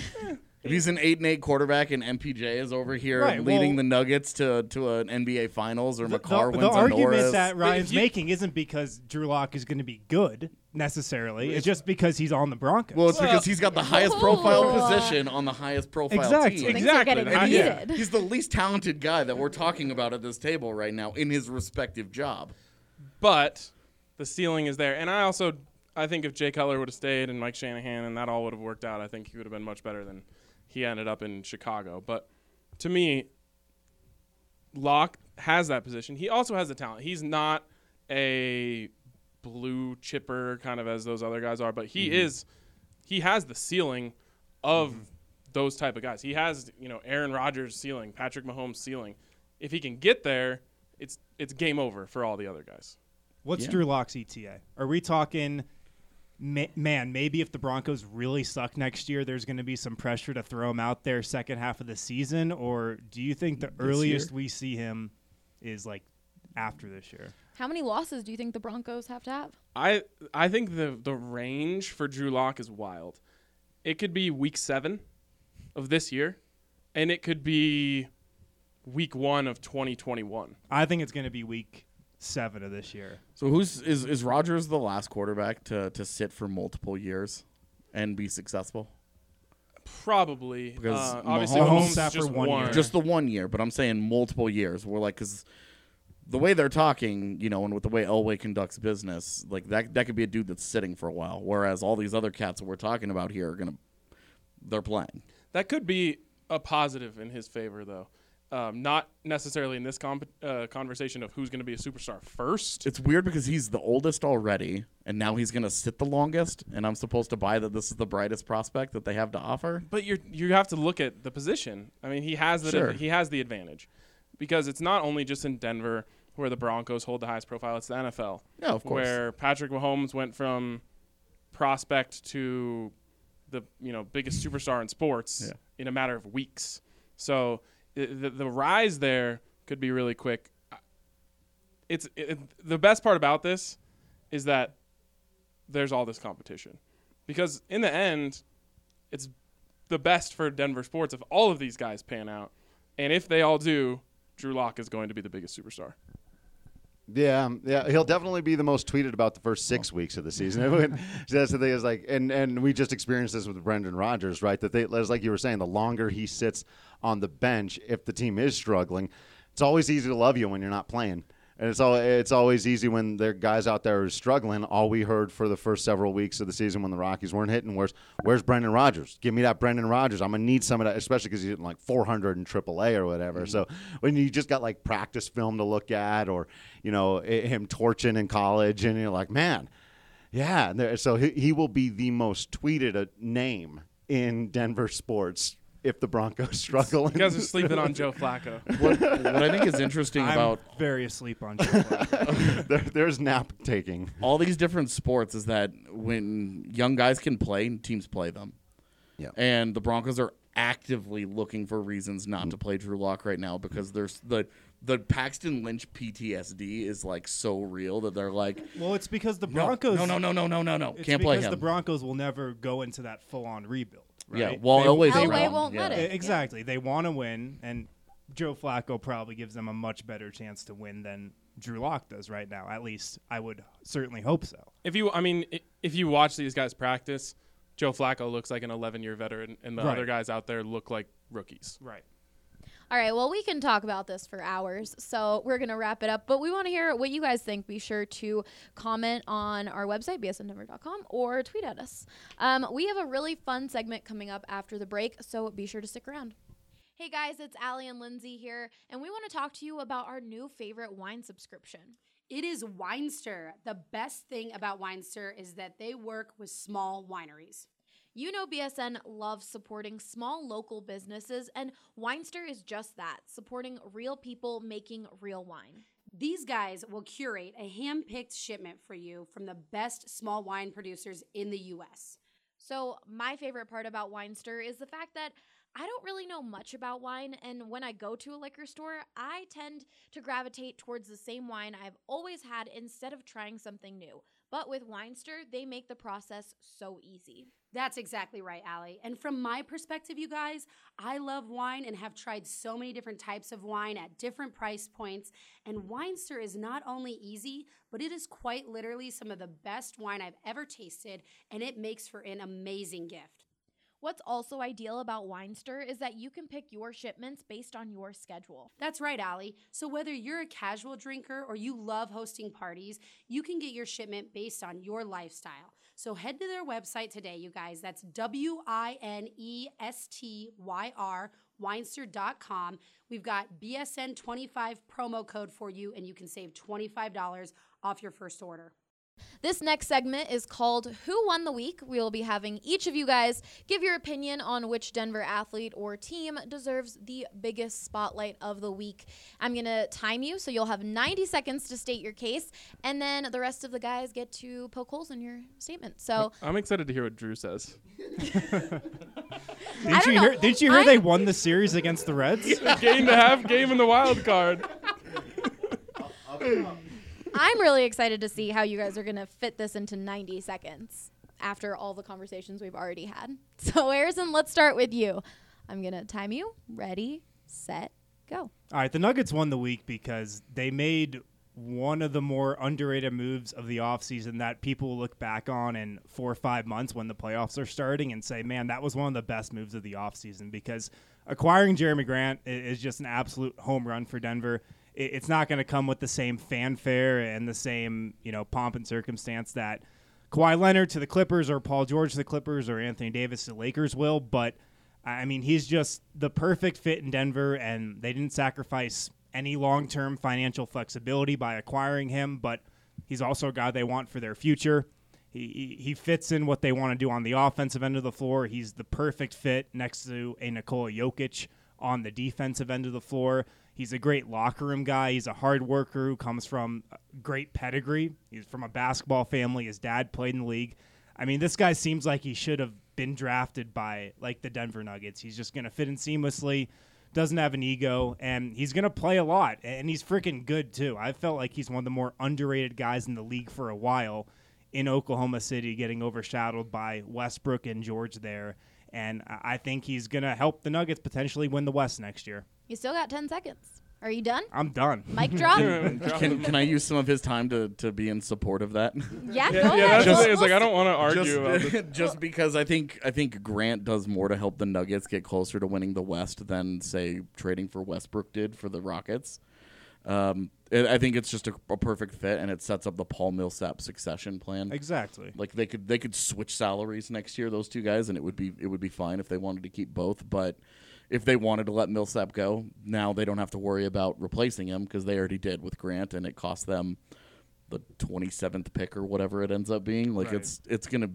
If he's an eight and eight quarterback and M P J is over here right, leading well, the Nuggets to, to an N B A Finals or Makar wins a Norris. The argument that Ryan's you, making isn't because Drew Lock is going to be good necessarily. It's, it's just because he's on the Broncos. Well, it's well, because he's got the highest profile oh. position on the highest profile exactly. team. Exactly. Exactly. Yeah. He's the least talented guy that we're talking about at this table right now in his respective job. But the ceiling is there. And I also I think if Jay Cutler would have stayed and Mike Shanahan and that all would have worked out, I think he would have been much better than he ended up in Chicago. But to me, Lock has that position. He also has the talent. He's not a blue chipper kind of as those other guys are, but he mm-hmm. is he has the ceiling of mm-hmm. those type of guys. He has, you know, Aaron Rodgers' ceiling, Patrick Mahomes' ceiling. If he can get there, it's it's game over for all the other guys. What's yeah. Drew Lock's E T A? Are we talking – man, maybe if the Broncos really suck next year, there's going to be some pressure to throw him out there second half of the season? Or do you think the this earliest year? we see him is, like, after this year? How many losses do you think the Broncos have to have? I I think the, the range for Drew Lock is wild. It could be week seven of this year, and it could be week one of twenty twenty-one. I think it's going to be week seven of this year. So who's is is Rodgers the last quarterback to to sit for multiple years and be successful? Probably, because uh, obviously Mahomes, Mahomes just one, one year. Just the one year, but I'm saying multiple years. We're like, because the way they're talking, you know, and with the way Elway conducts business, like that that could be a dude that's sitting for a while. Whereas all these other cats that we're talking about here are gonna they're playing. That could be a positive in his favor, though. Um, not necessarily in this com- uh, conversation of who's going to be a superstar first. It's weird because he's the oldest already, and now he's going to sit the longest, and I'm supposed to buy that this is the brightest prospect that they have to offer. But you you have to look at the position. I mean, he has the sure. ad- he has the advantage because it's not only just in Denver where the Broncos hold the highest profile. It's the N F L. Yeah, of course. Where Patrick Mahomes went from prospect to the you know biggest superstar in sports yeah. in a matter of weeks. So. The, the rise there could be really quick. It's it, the best part about this is that there's all this competition, because in the end, it's the best for Denver sports if all of these guys pan out, and if they all do, Drew Lock is going to be the biggest superstar. Yeah, yeah, he'll definitely be the most tweeted about the first six weeks of the season. That's the thing is like, and, and we just experienced this with Brendan Rodgers, right? That they, as like you were saying, the longer he sits on the bench, if the team is struggling, it's always easy to love you when you're not playing, and it's all it's always easy when there are guys out there who are struggling. All we heard for the first several weeks of the season when the Rockies weren't hitting, where's where's Brendan Rodgers? Give me that Brendan Rodgers. I'm gonna need some of that, especially because he's hitting like four hundred in triple A or whatever. Mm-hmm. So when you just got like practice film to look at, or you know it, him torching in college, and you're like, man, yeah. There, so he, he will be the most tweeted a name in Denver sports. If the Broncos struggle. You guys are sleeping on Joe Flacco. What, what I think is interesting I'm about... I'm very asleep on Joe Flacco. there, there's nap taking. All these different sports is that when young guys can play, teams play them. Yeah. And the Broncos are actively looking for reasons not mm-hmm. to play Drew Lock right now, because there's the the Paxton Lynch P T S D is like so real that they're like, well, it's because the Broncos... No, no, no, no, no, no, no. It's Can't play him. Because the Broncos will never go into that full-on rebuild. Right? Yeah, well, always they, they won't yeah. let it. Exactly. Yeah. They want to win, and Joe Flacco probably gives them a much better chance to win than Drew Lock does right now. At least I would certainly hope so. If you, I mean, if you watch these guys practice, Joe Flacco looks like an eleven-year veteran, and the right. other guys out there look like rookies. Right. All right, well, we can talk about this for hours, so we're going to wrap it up. But we want to hear what you guys think. Be sure to comment on our website, b s n denver dot com, or tweet at us. Um, we have a really fun segment coming up after the break, so be sure to stick around. Hey, guys, it's Allie and Lindsay here, and we want to talk to you about our new favorite wine subscription. It is Winester. The best thing about Winester is that they work with small wineries. You know B S N loves supporting small local businesses, and Winester is just that, supporting real people making real wine. These guys will curate a hand-picked shipment for you from the best small wine producers in the U S. So my favorite part about Winester is the fact that I don't really know much about wine, and when I go to a liquor store, I tend to gravitate towards the same wine I've always had instead of trying something new. But with Winester, they make the process so easy. That's exactly right, Allie. And from my perspective, you guys, I love wine and have tried so many different types of wine at different price points. And Winester is not only easy, but it is quite literally some of the best wine I've ever tasted, and it makes for an amazing gift. What's also ideal about Winester is that you can pick your shipments based on your schedule. That's right, Allie. So whether you're a casual drinker or you love hosting parties, you can get your shipment based on your lifestyle. So head to their website today, you guys. That's W I N E S T Y R, Winester dot com. We've got B S N twenty-five promo code for you, and you can save twenty-five dollars off your first order. This next segment is called Who Won the Week? We will be having each of you guys give your opinion on which Denver athlete or team deserves the biggest spotlight of the week. I'm going to time you, so you'll have ninety seconds to state your case, and then the rest of the guys get to poke holes in your statement. So I'm excited to hear what Drew says. Didn't you hear, did you hear they won the series against the Reds? Yeah. Game to half game in the wild card. I'll, I'll come up. I'm really excited to see how you guys are going to fit this into ninety seconds after all the conversations we've already had. So, Harrison, let's start with you. I'm going to time you. Ready, set, go. All right, the Nuggets won the week because they made one of the more underrated moves of the offseason that people will look back on in four or five months when the playoffs are starting and say, man, that was one of the best moves of the offseason, because acquiring Jeremy Grant is just an absolute home run for Denver. It's not going to come with the same fanfare and the same, you know, pomp and circumstance that Kawhi Leonard to the Clippers or Paul George to the Clippers or Anthony Davis to the Lakers will. But, I mean, he's just the perfect fit in Denver, and they didn't sacrifice any long-term financial flexibility by acquiring him. But he's also a guy they want for their future. He he fits in what they want to do on the offensive end of the floor. He's the perfect fit next to a Nikola Jokic on the defensive end of the floor. He's a great locker room guy. He's a hard worker who comes from great pedigree. He's from a basketball family. His dad played in the league. I mean, this guy seems like he should have been drafted by, like, the Denver Nuggets. He's just going to fit in seamlessly, doesn't have an ego, and he's going to play a lot. And he's freaking good, too. I felt like he's one of the more underrated guys in the league for a while in Oklahoma City, getting overshadowed by Westbrook and George there. And I think he's going to help the Nuggets potentially win the West next year. You still got ten seconds. Are you done? I'm done. Mic drop. can can I use some of his time to, to be in support of that? Yeah, yeah, go yeah, ahead. Yeah, that's just, the thing. It's like I don't want to argue just, about this. Just because I think I think Grant does more to help the Nuggets get closer to winning the West than, say, trading for Westbrook did for the Rockets. Um, it, I think it's just a, a perfect fit, and it sets up the Paul Millsap succession plan. Exactly. Like they could they could switch salaries next year, those two guys, and it would be it would be fine if they wanted to keep both, but if they wanted to let Millsap go, now they don't have to worry about replacing him because they already did with Grant, and it cost them the twenty-seventh pick or whatever it ends up being. Like right. it's it's gonna,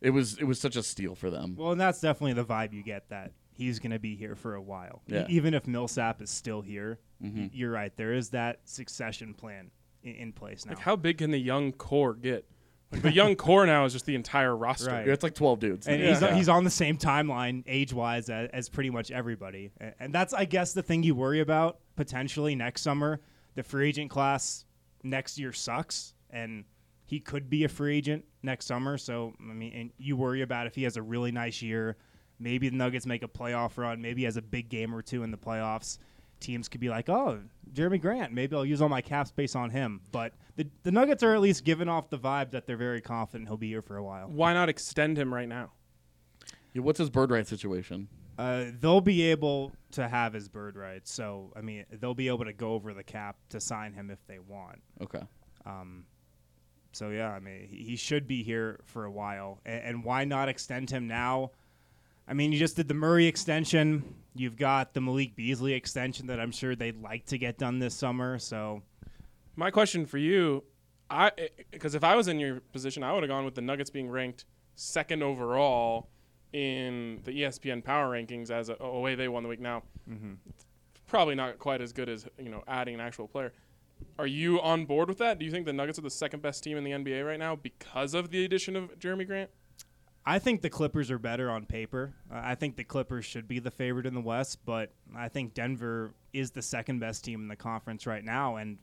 it was it was such a steal for them. Well, and that's definitely the vibe you get, that he's gonna be here for a while, yeah. e- even if Millsap is still here. Mm-hmm. You're right. There is that succession plan in, in place now. Like, how big can the young core get? Like the young core now is just the entire roster. Right. It's like twelve dudes. And yeah. he's, yeah. he's on the same timeline age-wise as, as pretty much everybody. And that's, I guess, the thing you worry about potentially next summer. The free agent class next year sucks, and he could be a free agent next summer. So, I mean, and you worry about if he has a really nice year. Maybe the Nuggets make a playoff run. Maybe he has a big game or two in the playoffs. Teams could be like, oh, Jeremy Grant, maybe I'll use all my cap space on him. But the the Nuggets are at least giving off the vibe that they're very confident he'll be here for a while. Why not extend him right now? Yeah, what's his bird right situation? Uh, they'll be able to have his bird rights. So, I mean, they'll be able to go over the cap to sign him if they want. Okay. Um. So, yeah, I mean, he should be here for a while. And, and why not extend him now? I mean, you just did the Murray extension. You've got the Malik Beasley extension that I'm sure they'd like to get done this summer. So, my question for you, I because if I was in your position, I would have gone with the Nuggets being ranked second overall in the E S P N Power Rankings as a oh, way they won the week now. Mm-hmm. Probably not quite as good as, you know, adding an actual player. Are you on board with that? Do you think the Nuggets are the second best team in the N B A right now because of the addition of Jeremy Grant? I think the Clippers are better on paper. Uh, I think the Clippers should be the favorite in the West, but I think Denver is the second best team in the conference right now, and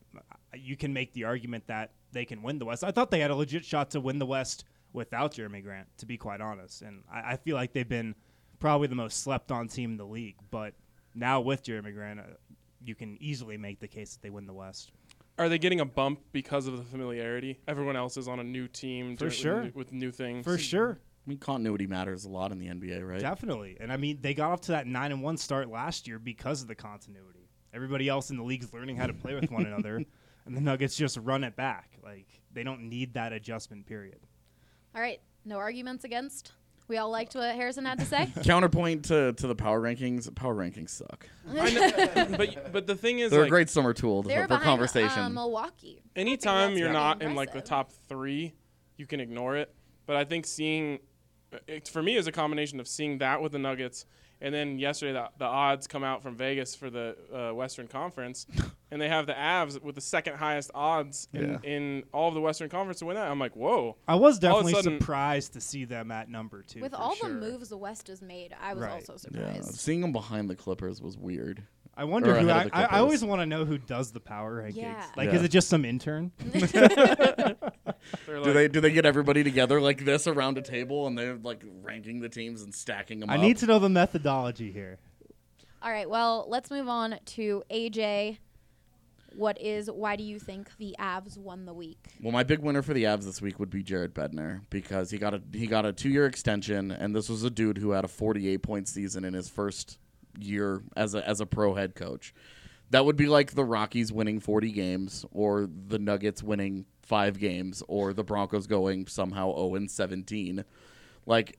you can make the argument that they can win the West. I thought they had a legit shot to win the West without Jeremy Grant, to be quite honest, and I, I feel like they've been probably the most slept-on team in the league, but now with Jeremy Grant, uh, you can easily make the case that they win the West. Are they getting a bump because of the familiarity? Everyone else is on a new team for sure with new things. For sure. I mean, continuity matters a lot in the N B A, right? Definitely. And, I mean, they got off to that nine and one start last year because of the continuity. Everybody else in the league is learning how to play with one another, and the Nuggets just run it back. Like, they don't need that adjustment period. All right. No arguments against. We all liked what Harrison had to say. Counterpoint to, to the power rankings. Power rankings suck. I know, but but the thing is, they're like, a great summer tool to, for conversation. Uh, Milwaukee. Anytime you're not impressive. In like the top three, you can ignore it. But I think seeing it, for me, is a combination of seeing that with the Nuggets, and then yesterday the, the odds come out from Vegas for the uh, Western Conference, and they have the Avs with the second highest odds in, yeah. in all of the Western Conference to win that. I'm like, whoa. I was definitely sudden, surprised to see them at number two. With all sure. the moves the West has made, I was right. also surprised. Yeah. Seeing them behind the Clippers was weird. I wonder or who I, I, I always want to know who does the power rankings. Yeah. Like, yeah. is it just some intern? Like, do they do they get everybody together like this around a table and they're like ranking the teams and stacking them I up? I need to know the methodology here. All right, well, let's move on to A J. What is why do you think the Avs won the week? Well, my big winner for the Avs this week would be Jared Bednar because he got a he got a two-year extension, and this was a dude who had a forty-eight point season in his first year as a as a pro head coach. That would be like the Rockies winning forty games or the Nuggets winning five games or the Broncos going somehow oh and seventeen. Like,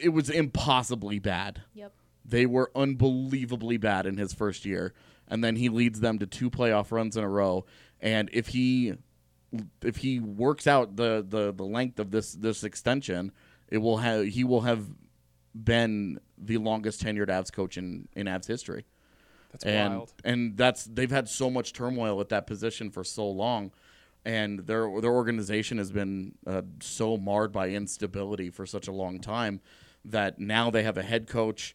it was impossibly bad. Yep. They were unbelievably bad in his first year, and then he leads them to two playoff runs in a row. And if he if he works out the the, the length of this this extension, it will have he will have been the longest tenured Avs coach in, in Avs history. That's and, wild. And that's they've had so much turmoil at that position for so long, and their their organization has been uh, so marred by instability for such a long time that now they have a head coach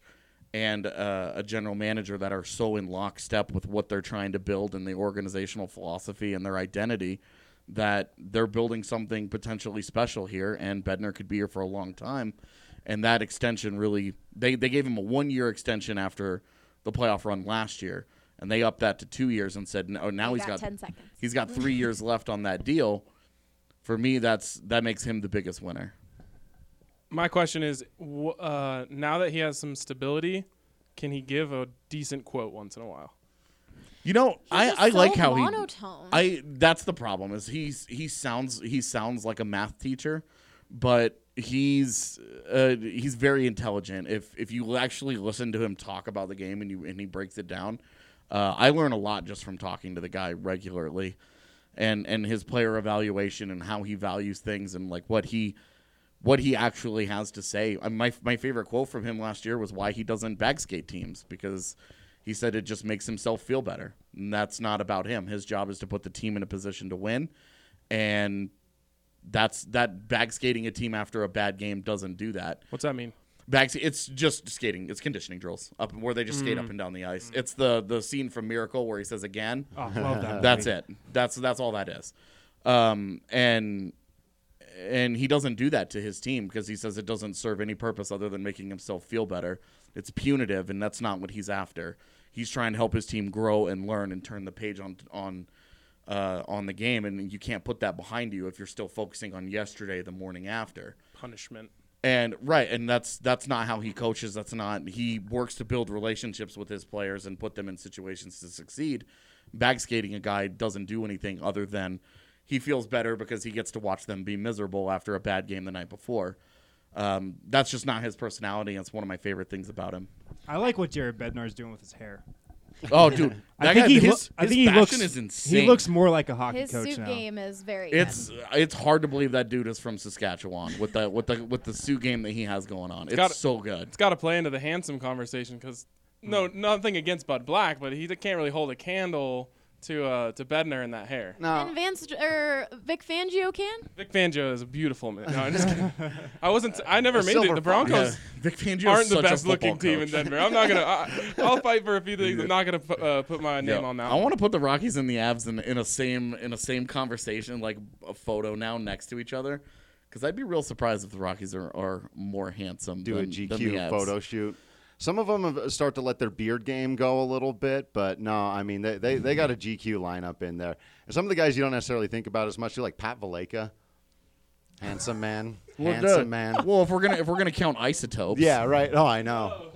and uh, a general manager that are so in lockstep with what they're trying to build and the organizational philosophy and their identity that they're building something potentially special here, and Bednar could be here for a long time. And that extension really – they they gave him a one-year extension after the playoff run last year, and they upped that to two years and said, no, now he's got, got ten seconds. He's got three years left on that deal. For me, that's that makes him the biggest winner. My question is, uh, now that he has some stability, can he give a decent quote once in a while? You know, I, I so like how monotone. he – I that's the problem is he's he sounds he sounds like a math teacher, but – He's uh, he's very intelligent. If if you actually listen to him talk about the game and you and he breaks it down, uh, I learn a lot just from talking to the guy regularly, and and his player evaluation and how he values things and like what he what he actually has to say. I mean, my my favorite quote from him last year was why he doesn't backskate teams, because he said it just makes himself feel better. And that's not about him. His job is to put the team in a position to win, and That's that bag skating a team after a bad game doesn't do that. What's that mean? Bag it's just skating. It's conditioning drills up where they just mm. skate up and down the ice. It's the the scene from Miracle where he says again. Oh, love that. That's it. That's that's all that is. Um, and and he doesn't do that to his team because he says it doesn't serve any purpose other than making himself feel better. It's punitive, and that's not what he's after. He's trying to help his team grow and learn and turn the page on on. Uh, on the game, and you can't put that behind you if you're still focusing on yesterday, the morning after. Punishment. And right, and that's that's not how he coaches. That's not he works to build relationships with his players and put them in situations to succeed. Bag skating a guy doesn't do anything other than he feels better because he gets to watch them be miserable after a bad game the night before. Um, that's just not his personality. It's one of my favorite things about him. I like what Jared Bednar is doing with his hair. Oh, dude! That I think guy, he. His, his I think he looks. Is insane. He looks more like a hockey his coach now. His suit game is very. It's good. It's hard to believe that dude is from Saskatchewan with the with the with the suit game that he has going on. It's, it's gotta, so good. It's got to play into the handsome conversation because mm. no, nothing against Bud Black, but he can't really hold a candle to uh, to Bednar in that hair. No. And Vance or er, Vic Fangio can. Vic Fangio is a beautiful man. No, I'm just kidding. I wasn't. I never a made it. The Broncos yeah. Vic aren't the best looking team coach. In Denver. I'm not gonna. I, I'll fight for a few things. I'm not gonna pu- uh, put my name yeah. on that. I want to put the Rockies and the Avs in, in a same in a same conversation, like a photo now next to each other, because I'd be real surprised if the Rockies are, are more handsome. Do than, a G Q than the Avs. Photo shoot. Some of them start to let their beard game go a little bit, but no, I mean, they, they, they got a G Q lineup in there. And some of the guys you don't necessarily think about as much, you're like Pat Valleca. Handsome man. Well, handsome dude. man. Well, if we're going to if we're gonna count isotopes. Yeah, right. Oh, I know.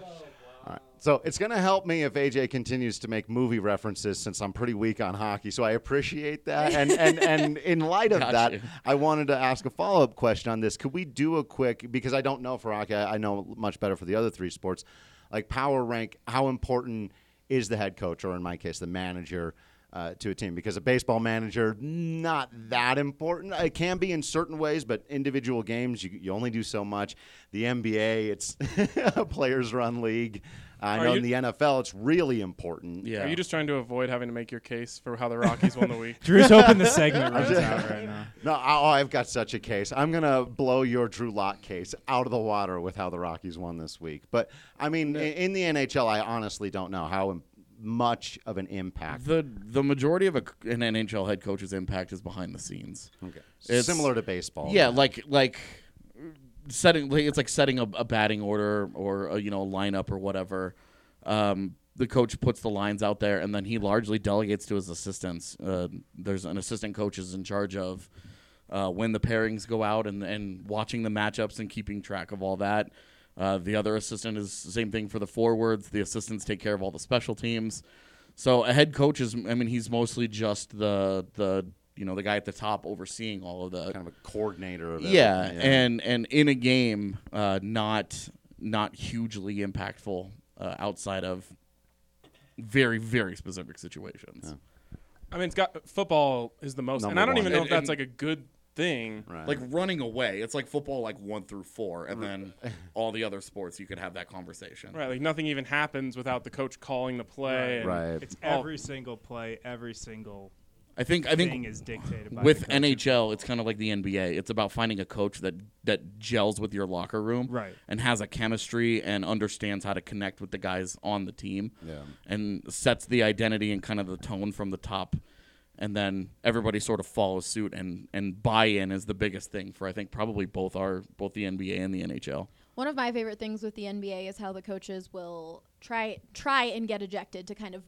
All right. So it's going to help me if A J continues to make movie references since I'm pretty weak on hockey, so I appreciate that. And, and, and in light of Got that, you. I wanted to ask a follow-up question on this. Could we do a quick, because I don't know for hockey, I know much better for the other three sports, like power rank, how important is the head coach, or in my case, the manager uh, to a team? Because a baseball manager, not that important. It can be in certain ways, but individual games, you, you only do so much. The N B A, it's a players run league. I Are know in the N F L, it's really important. Yeah. Are you just trying to avoid having to make your case for how the Rockies won the week? Drew's hoping the segment runs out right now. No, oh, I've got such a case. I'm going to blow your Drew Lock case out of the water with how the Rockies won this week. But, I mean, yeah. in the N H L, I honestly don't know how much of an impact. The the majority of a, an N H L head coach's impact is behind the scenes. Okay. It's similar to baseball. Yeah, like like – setting it's like setting a, a batting order or a, you know, lineup or whatever. Um, the coach puts the lines out there, and then he largely delegates to his assistants. Uh, there's an assistant coach is in charge of uh, when the pairings go out and, and watching the matchups and keeping track of all that. Uh, the other assistant is the same thing for the forwards. The assistants take care of all the special teams. So a head coach is, I mean, he's mostly just the the. You know, the guy at the top overseeing all of the kind of a coordinator of yeah, yeah, and and in a game, uh, not not hugely impactful uh, outside of very very specific situations. Yeah. I mean, it's got football is the most, Number and I don't one. even know and, if that's like a good thing. Right. Like running away, it's like football, like one through four, and then all the other sports you could have that conversation. Right, like nothing even happens without the coach calling the play. Right, and right. it's every all, single play, every single. I think I think is dictated by with N H L, it's kind of like the N B A. It's about finding a coach that, that gels with your locker room right. and has a chemistry and understands how to connect with the guys on the team yeah. and sets the identity and kind of the tone from the top. And then everybody sort of follows suit, and, and buy-in is the biggest thing for, I think, probably both our both the N B A and the N H L. One of my favorite things with the N B A is how the coaches will try try and get ejected to kind of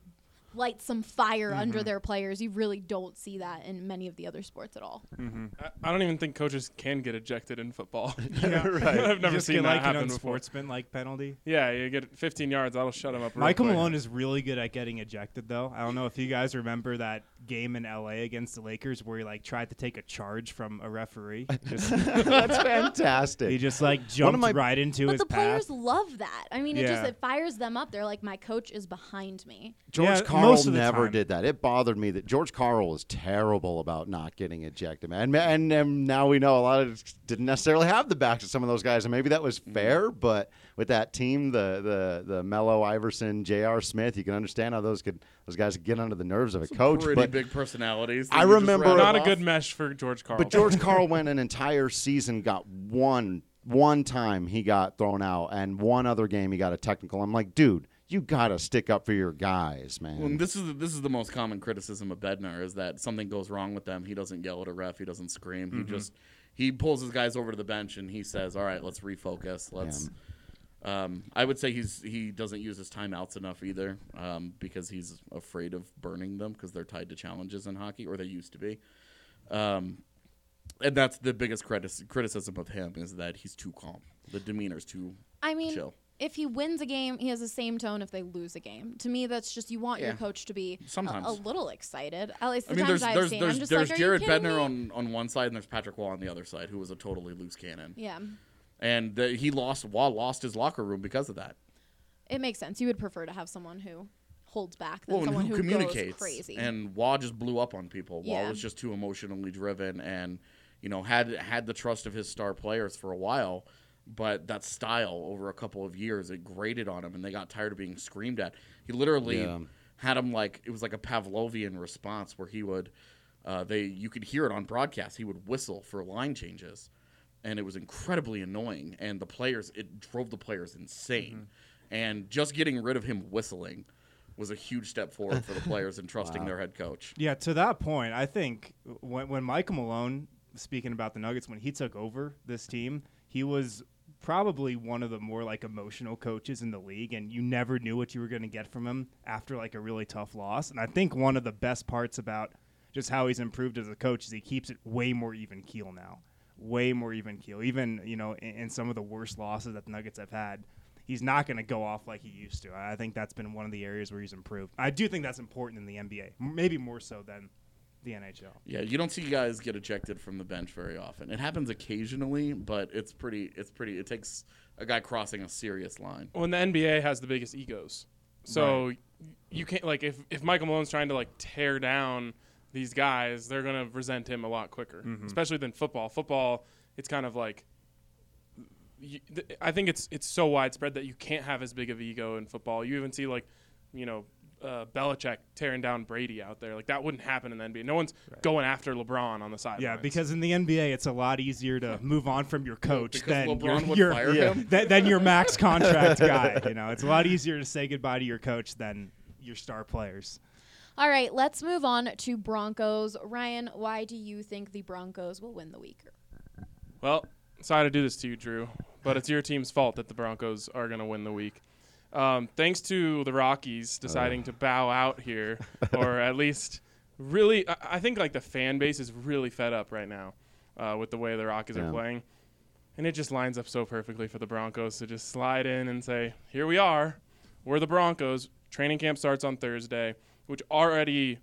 light some fire mm-hmm. under their players. You really don't see that in many of the other sports at all. Mm-hmm. I, I don't even think coaches can get ejected in football. Yeah. Right. I've never seen get, that like, happen. An unsportsmanlike penalty. Yeah, you get fifteen yards. That'll shut him up. Michael real quick. Malone is really good at getting ejected, though. I don't know if you guys remember that game in L A against the Lakers where he like tried to take a charge from a referee. Just That's fantastic. He just like jumped my, right into but his path. But the players path. love that. I mean, yeah. it just it fires them up. They're like, my coach is behind me. George yeah, Carl Most of the never time. did that. It bothered me that George Karl is terrible about not getting ejected, man. And, and now we know a lot of didn't necessarily have the backs of some of those guys, and maybe that was fair. Mm-hmm. But with that team, the the the Melo, Iverson, J R. Smith, you can understand how those could those guys could get under the nerves of a Some coach. Pretty but big personalities. I remember not a off. good mesh for George Karl. But George Karl went an entire season, got one one time he got thrown out, and one other game he got a technical. I'm like, dude. You gotta stick up for your guys, man. Well, this is the, this is the most common criticism of Bednar is that something goes wrong with them. He doesn't yell at a ref. He doesn't scream. Mm-hmm. He just he pulls his guys over to the bench and he says, "All right, let's refocus. Let's." Yeah. Um, I would say he's he doesn't use his timeouts enough either um, because he's afraid of burning them because they're tied to challenges in hockey, or they used to be. Um, and that's the biggest critis- criticism of him is that he's too calm. The demeanor's too I mean, chill. If he wins a game, he has the same tone if they lose a game. To me, that's just you want yeah. your coach to be Sometimes. A, a little excited. At least the I mean, times there's, I've there's, seen. There's, I'm just there's like, there's Jared Bednar on, on one side, and there's Patrick Waugh on the other side, who was a totally loose cannon. Yeah. And the, he lost, Waugh lost his locker room because of that. It makes sense. You would prefer to have someone who holds back than well, someone who, who communicates goes crazy. And Waugh just blew up on people. Yeah. Waugh was just too emotionally driven and, you know, had had the trust of his star players for a while. But that style over a couple of years, it grated on him, and they got tired of being screamed at. He literally yeah. had him like it was like a Pavlovian response where he would, uh, they you could hear it on broadcast. He would whistle for line changes, and it was incredibly annoying. And the players, it drove the players insane. Mm-hmm. And just getting rid of him whistling was a huge step forward for the players and trusting wow. their head coach. Yeah, to that point, I think when when Michael Malone, speaking about the Nuggets, when he took over this team, he was probably one of the more like emotional coaches in the league, and you never knew what you were going to get from him after like a really tough loss. And I think one of the best parts about just how he's improved as a coach is he keeps it way more even keel now, way more even keel. Even, you know, in, in some of the worst losses that the Nuggets have had, he's not going to go off like he used to. I think that's been one of the areas where he's improved. I do think that's important in the N B A, maybe more so than the N H L. Yeah, you don't see guys get ejected from the bench very often. It happens occasionally, but it's pretty. It's pretty. It takes a guy crossing a serious line. Well, and the N B A has the biggest egos, so right. you can't like if if Michael Malone's trying to like tear down these guys, they're gonna resent him a lot quicker, mm-hmm. especially than football. Football, it's kind of like you, th- I think it's it's so widespread that you can't have as big of an ego in football. You even see like you know. Uh, Belichick tearing down Brady out there. Like, that wouldn't happen in the N B A. No one's right. going after LeBron on the sidelines. Yeah, because in the N B A, it's a lot easier to move on from your coach yeah, than, your, would your, fire yeah, him. Th- than your max contract guy. You know, it's a lot easier to say goodbye to your coach than your star players. All right, let's move on to Broncos. Ryan, why do you think the Broncos will win the week? Well, sorry to do this to you, Drew, but it's your team's fault that the Broncos are going to win the week. Um, thanks to the Rockies deciding uh. to bow out here, or at least really, I, I think like the fan base is really fed up right now uh, with the way the Rockies yeah. are playing. And it just lines up so perfectly for the Broncos to just slide in and say, here we are, we're the Broncos. Training camp starts on Thursday, which already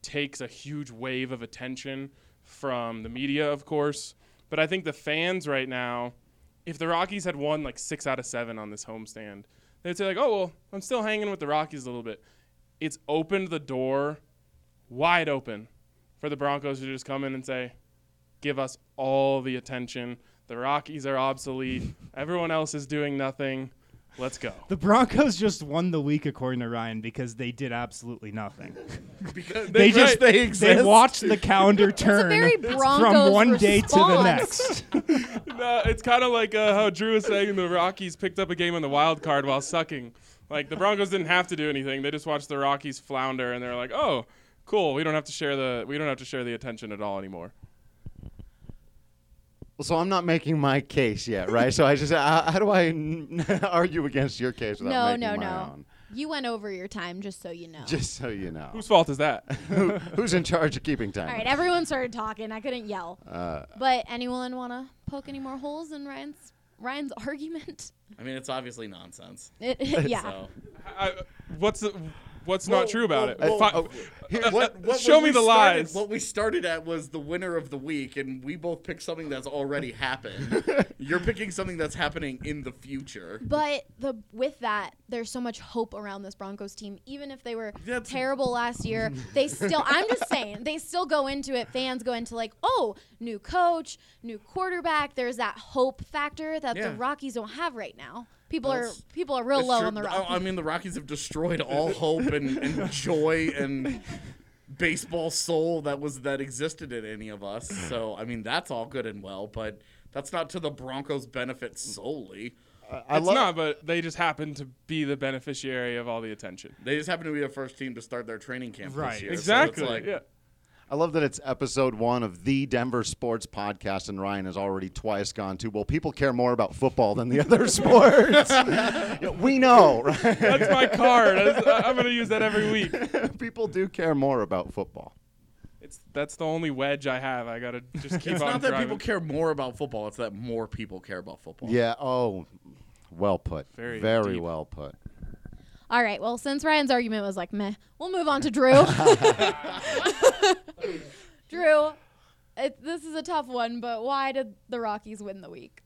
takes a huge wave of attention from the media, of course. But I think the fans right now, if the Rockies had won like six out of seven on this homestand, they'd say, like, oh, well, I'm still hanging with the Rockies a little bit. It's opened the door wide open for the Broncos to just come in and say, give us all the attention. The Rockies are obsolete. Everyone else is doing nothing. Let's go. The Broncos just won the week, according to Ryan, because they did absolutely nothing. because they, they just right. they exist. They watched the calendar turn from one response. day to the next. No, it's kind of like uh, how Drew was saying the Rockies picked up a game on the wild card while sucking. Like, the Broncos didn't have to do anything. They just watched the Rockies flounder, and they're like, "Oh, cool. We don't have to share the we don't have to share the attention at all anymore." So I'm not making my case yet, right? So I just, uh, how do I n- argue against your case without no, making no, my no. own? You went over your time, just so you know. Just so you know. Whose fault is that? Who, who's in charge of keeping time? All right, everyone started talking. I couldn't yell. Uh, but anyone want to poke any more holes in Ryan's Ryan's argument? I mean, it's obviously nonsense. It, yeah. So. I, what's the... What's well, not true about well, it? Well, Fi- uh, what, what, show me the started, lies. What we started at was the winner of the week, and we both picked something that's already happened. You're picking something that's happening in the future. But the with that, there's so much hope around this Broncos team. Even if they were that's terrible last year, they still, I'm just saying, they still go into it. Fans go into like, oh, new coach, new quarterback. There's that hope factor that yeah. the Rockies don't have right now. People That's, are people are real low sure, on the Rockies. I mean, the Rockies have destroyed all hope and, and joy and baseball soul that was that existed in any of us. So, I mean, that's all good and well, but that's not to the Broncos' benefit solely. Uh, I it's love, not, but they just happen to be the beneficiary of all the attention. They just happen to be the first team to start their training camp right. this year. Exactly. So it's like, yeah. I love that it's episode one of the Denver Sports Podcast, and Ryan has already twice gone to, well, people care more about football than the other sports. Yeah, we know, right? That's my card. That's, I'm going to use that every week. People do care more about football. That's that's the only wedge I have. I gotta just keep on driving. It's not that people care more about football. It's that more people care about football. Yeah. Oh, well put. Very, very well put. All right. Well, since Ryan's argument was like meh, we'll move on to Drew. Drew, it, this is a tough one, but why did the Rockies win the week?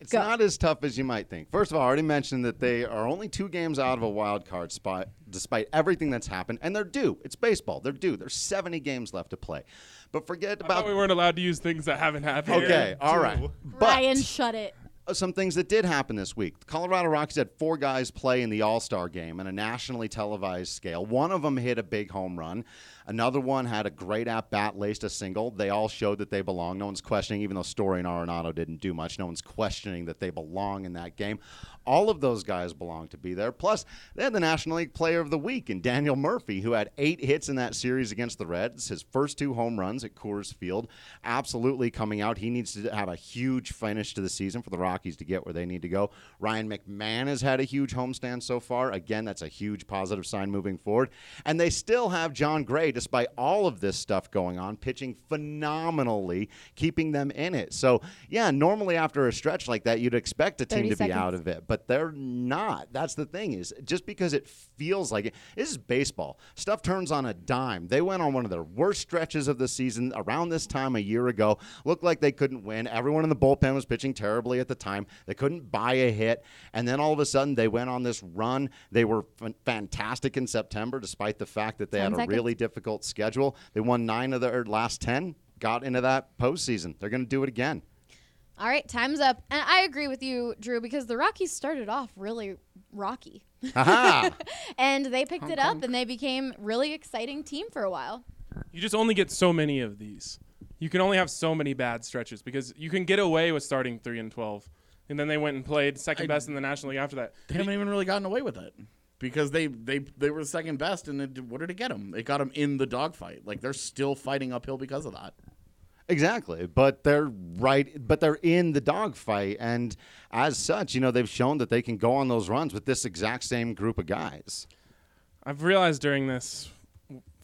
It's Go. not as tough as you might think. First of all, I already mentioned that they are only two games out of a wild card spot, despite everything that's happened, and they're due. It's baseball. They're due. There's seventy games left to play. But forget I about. I thought we weren't allowed to use things that haven't happened. Okay, yet. all right. But Ryan, shut it. Some things that did happen this week. The Colorado Rockies had four guys play in the All-Star game on a nationally televised scale. One of them hit a big home run. Another one had a great at-bat, laced a single. They all showed that they belong. No one's questioning, even though Story and Arenado didn't do much, no one's questioning that they belong in that game. All of those guys belong to be there. Plus, they had the National League Player of the Week in Daniel Murphy, who had eight hits in that series against the Reds, his first two home runs at Coors Field. Absolutely coming out. He needs to have a huge finish to the season for the Rockies to get where they need to go. Ryan McMahon has had a huge homestand so far. Again, that's a huge positive sign moving forward. And they still have John Gray, despite all of this stuff going on, pitching phenomenally, keeping them in it. So, yeah, normally after a stretch like that, you'd expect a team to seconds. be out of it, but they're not. That's the thing, is just because it feels like it. This is baseball. Stuff turns on a dime. They went on one of their worst stretches of the season around this time a year ago. Looked like they couldn't win. Everyone in the bullpen was pitching terribly at the time. They couldn't buy a hit. And then all of a sudden, they went on this run. They were f- fantastic in September, despite the fact that they Ten had seconds. a really difficult schedule. They won nine of their last ten, got into that postseason. They're going to do it again. All right, time's up. And I agree with you, Drew, because the Rockies started off really rocky. Aha! And they picked honk, it up, honk. and they became a really exciting team for a while. You just only get so many of these. You can only have so many bad stretches because you can get away with starting three and twelve. And then they went and played second I, best in the National League after that. They but haven't even really gotten away with it. Because they, they, they were second best, and it, what did it get them? It got them in the dogfight. Like, they're still fighting uphill because of that. Exactly, but they're right. But they're in the dogfight, and as such, you know, they've shown that they can go on those runs with this exact same group of guys. I've realized during this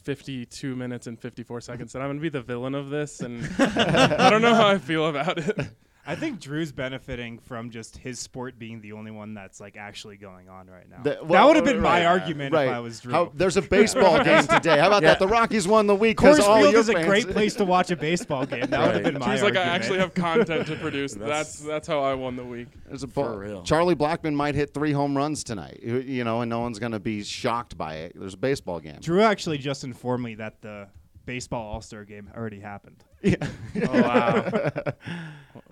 fifty-two minutes and fifty-four seconds that I'm going to be the villain of this, and I don't know how I feel about it. I think Drew's benefiting from just his sport being the only one that's like actually going on right now. The, well, that would have been right, my right, argument right. if I was Drew. How, there's a baseball game today. How about yeah. that? The Rockies won the week. Coors all Field your is fans. a great place to watch a baseball game. That right. would have been my Drew's argument. He's like, I actually have content to produce. that's, that's that's how I won the week. There's a ball. For real. Charlie Blackmon might hit three home runs tonight, you know, and no one's going to be shocked by it. There's a baseball game. Drew actually just informed me that the baseball All-Star game already happened. Yeah. Oh, wow.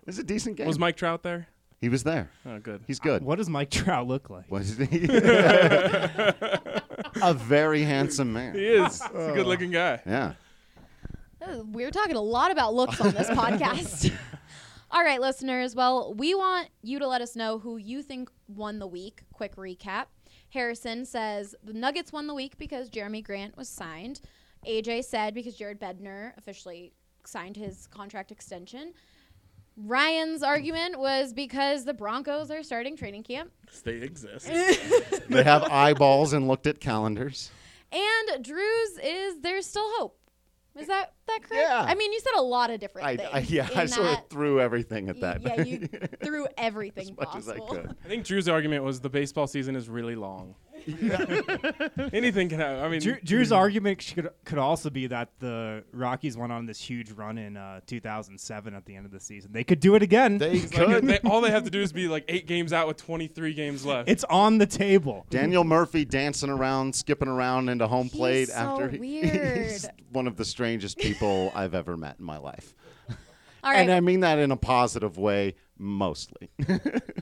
It's a decent game. Was Mike Trout there? He was there. Oh, good. He's good. Uh, what does Mike Trout look like? What is he? A very handsome man. He is. He's oh. a good-looking guy. Yeah. We're talking a lot about looks on this podcast. All right, listeners. Well, we want you to let us know who you think won the week. Quick recap. Harrison says the Nuggets won the week because Jeremy Grant was signed. A J said because Jared Bednar officially signed his contract extension. Ryan's argument was because the Broncos are starting training camp. They exist. They have eyeballs and looked at calendars. And Drew's is there's still hope. Is that, that correct? Yeah. I mean, you said a lot of different I, things. I, yeah, I sort of threw everything at that. Yeah, you threw everything as much possible. As I could. I think Drew's argument was the baseball season is really long. Anything can happen. I mean, Drew, Drew's argument could, could also be that the Rockies went on this huge run in uh, two thousand seven at the end of the season. They could do it again. They could. Like, they, all they have to do is be like eight games out with twenty-three games left. It's on the table. Daniel Murphy dancing around, skipping around into home he's plate. So after he, weird. He's one of the strangest people I've ever met in my life. All right. And I mean that in a positive way, mostly.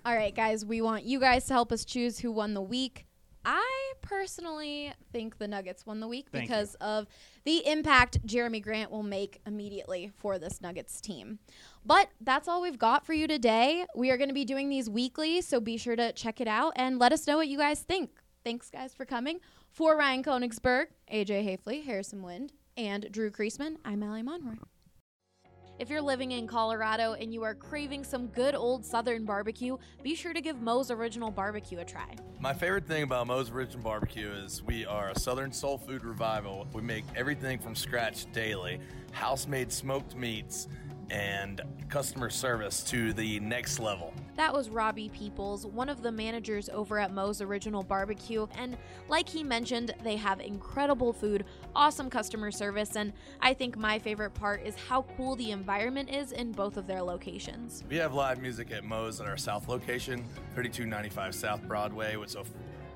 All right, guys, we want you guys to help us choose who won the week. I personally think the Nuggets won the week Thank because you. of the impact Jeremy Grant will make immediately for this Nuggets team. But that's all we've got for you today. We are going to be doing these weekly, so be sure to check it out and let us know what you guys think. Thanks, guys, for coming. For Ryan Koenigsberg, A J Haefele, Harrison Wind, and Drew Creasman, I'm Allie Monroy. If you're living in Colorado and you are craving some good old Southern barbecue, be sure to give Moe's Original Barbecue a try. My favorite thing about Moe's Original Barbecue is we are a Southern soul food revival. We make everything from scratch daily, house-made smoked meats, and customer service to the next level. That was Robbie Peoples, one of the managers over at Moe's Original Barbecue, and like he mentioned, they have incredible food, awesome customer service, and I think my favorite part is how cool the environment is in both of their locations. We have live music at Moe's at our South location, thirty-two ninety-five South Broadway, with a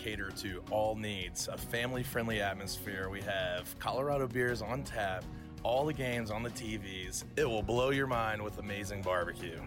cater to all needs, a family-friendly atmosphere. We have Colorado beers on tap, all the games on the T Vs. It will blow your mind with amazing barbecue.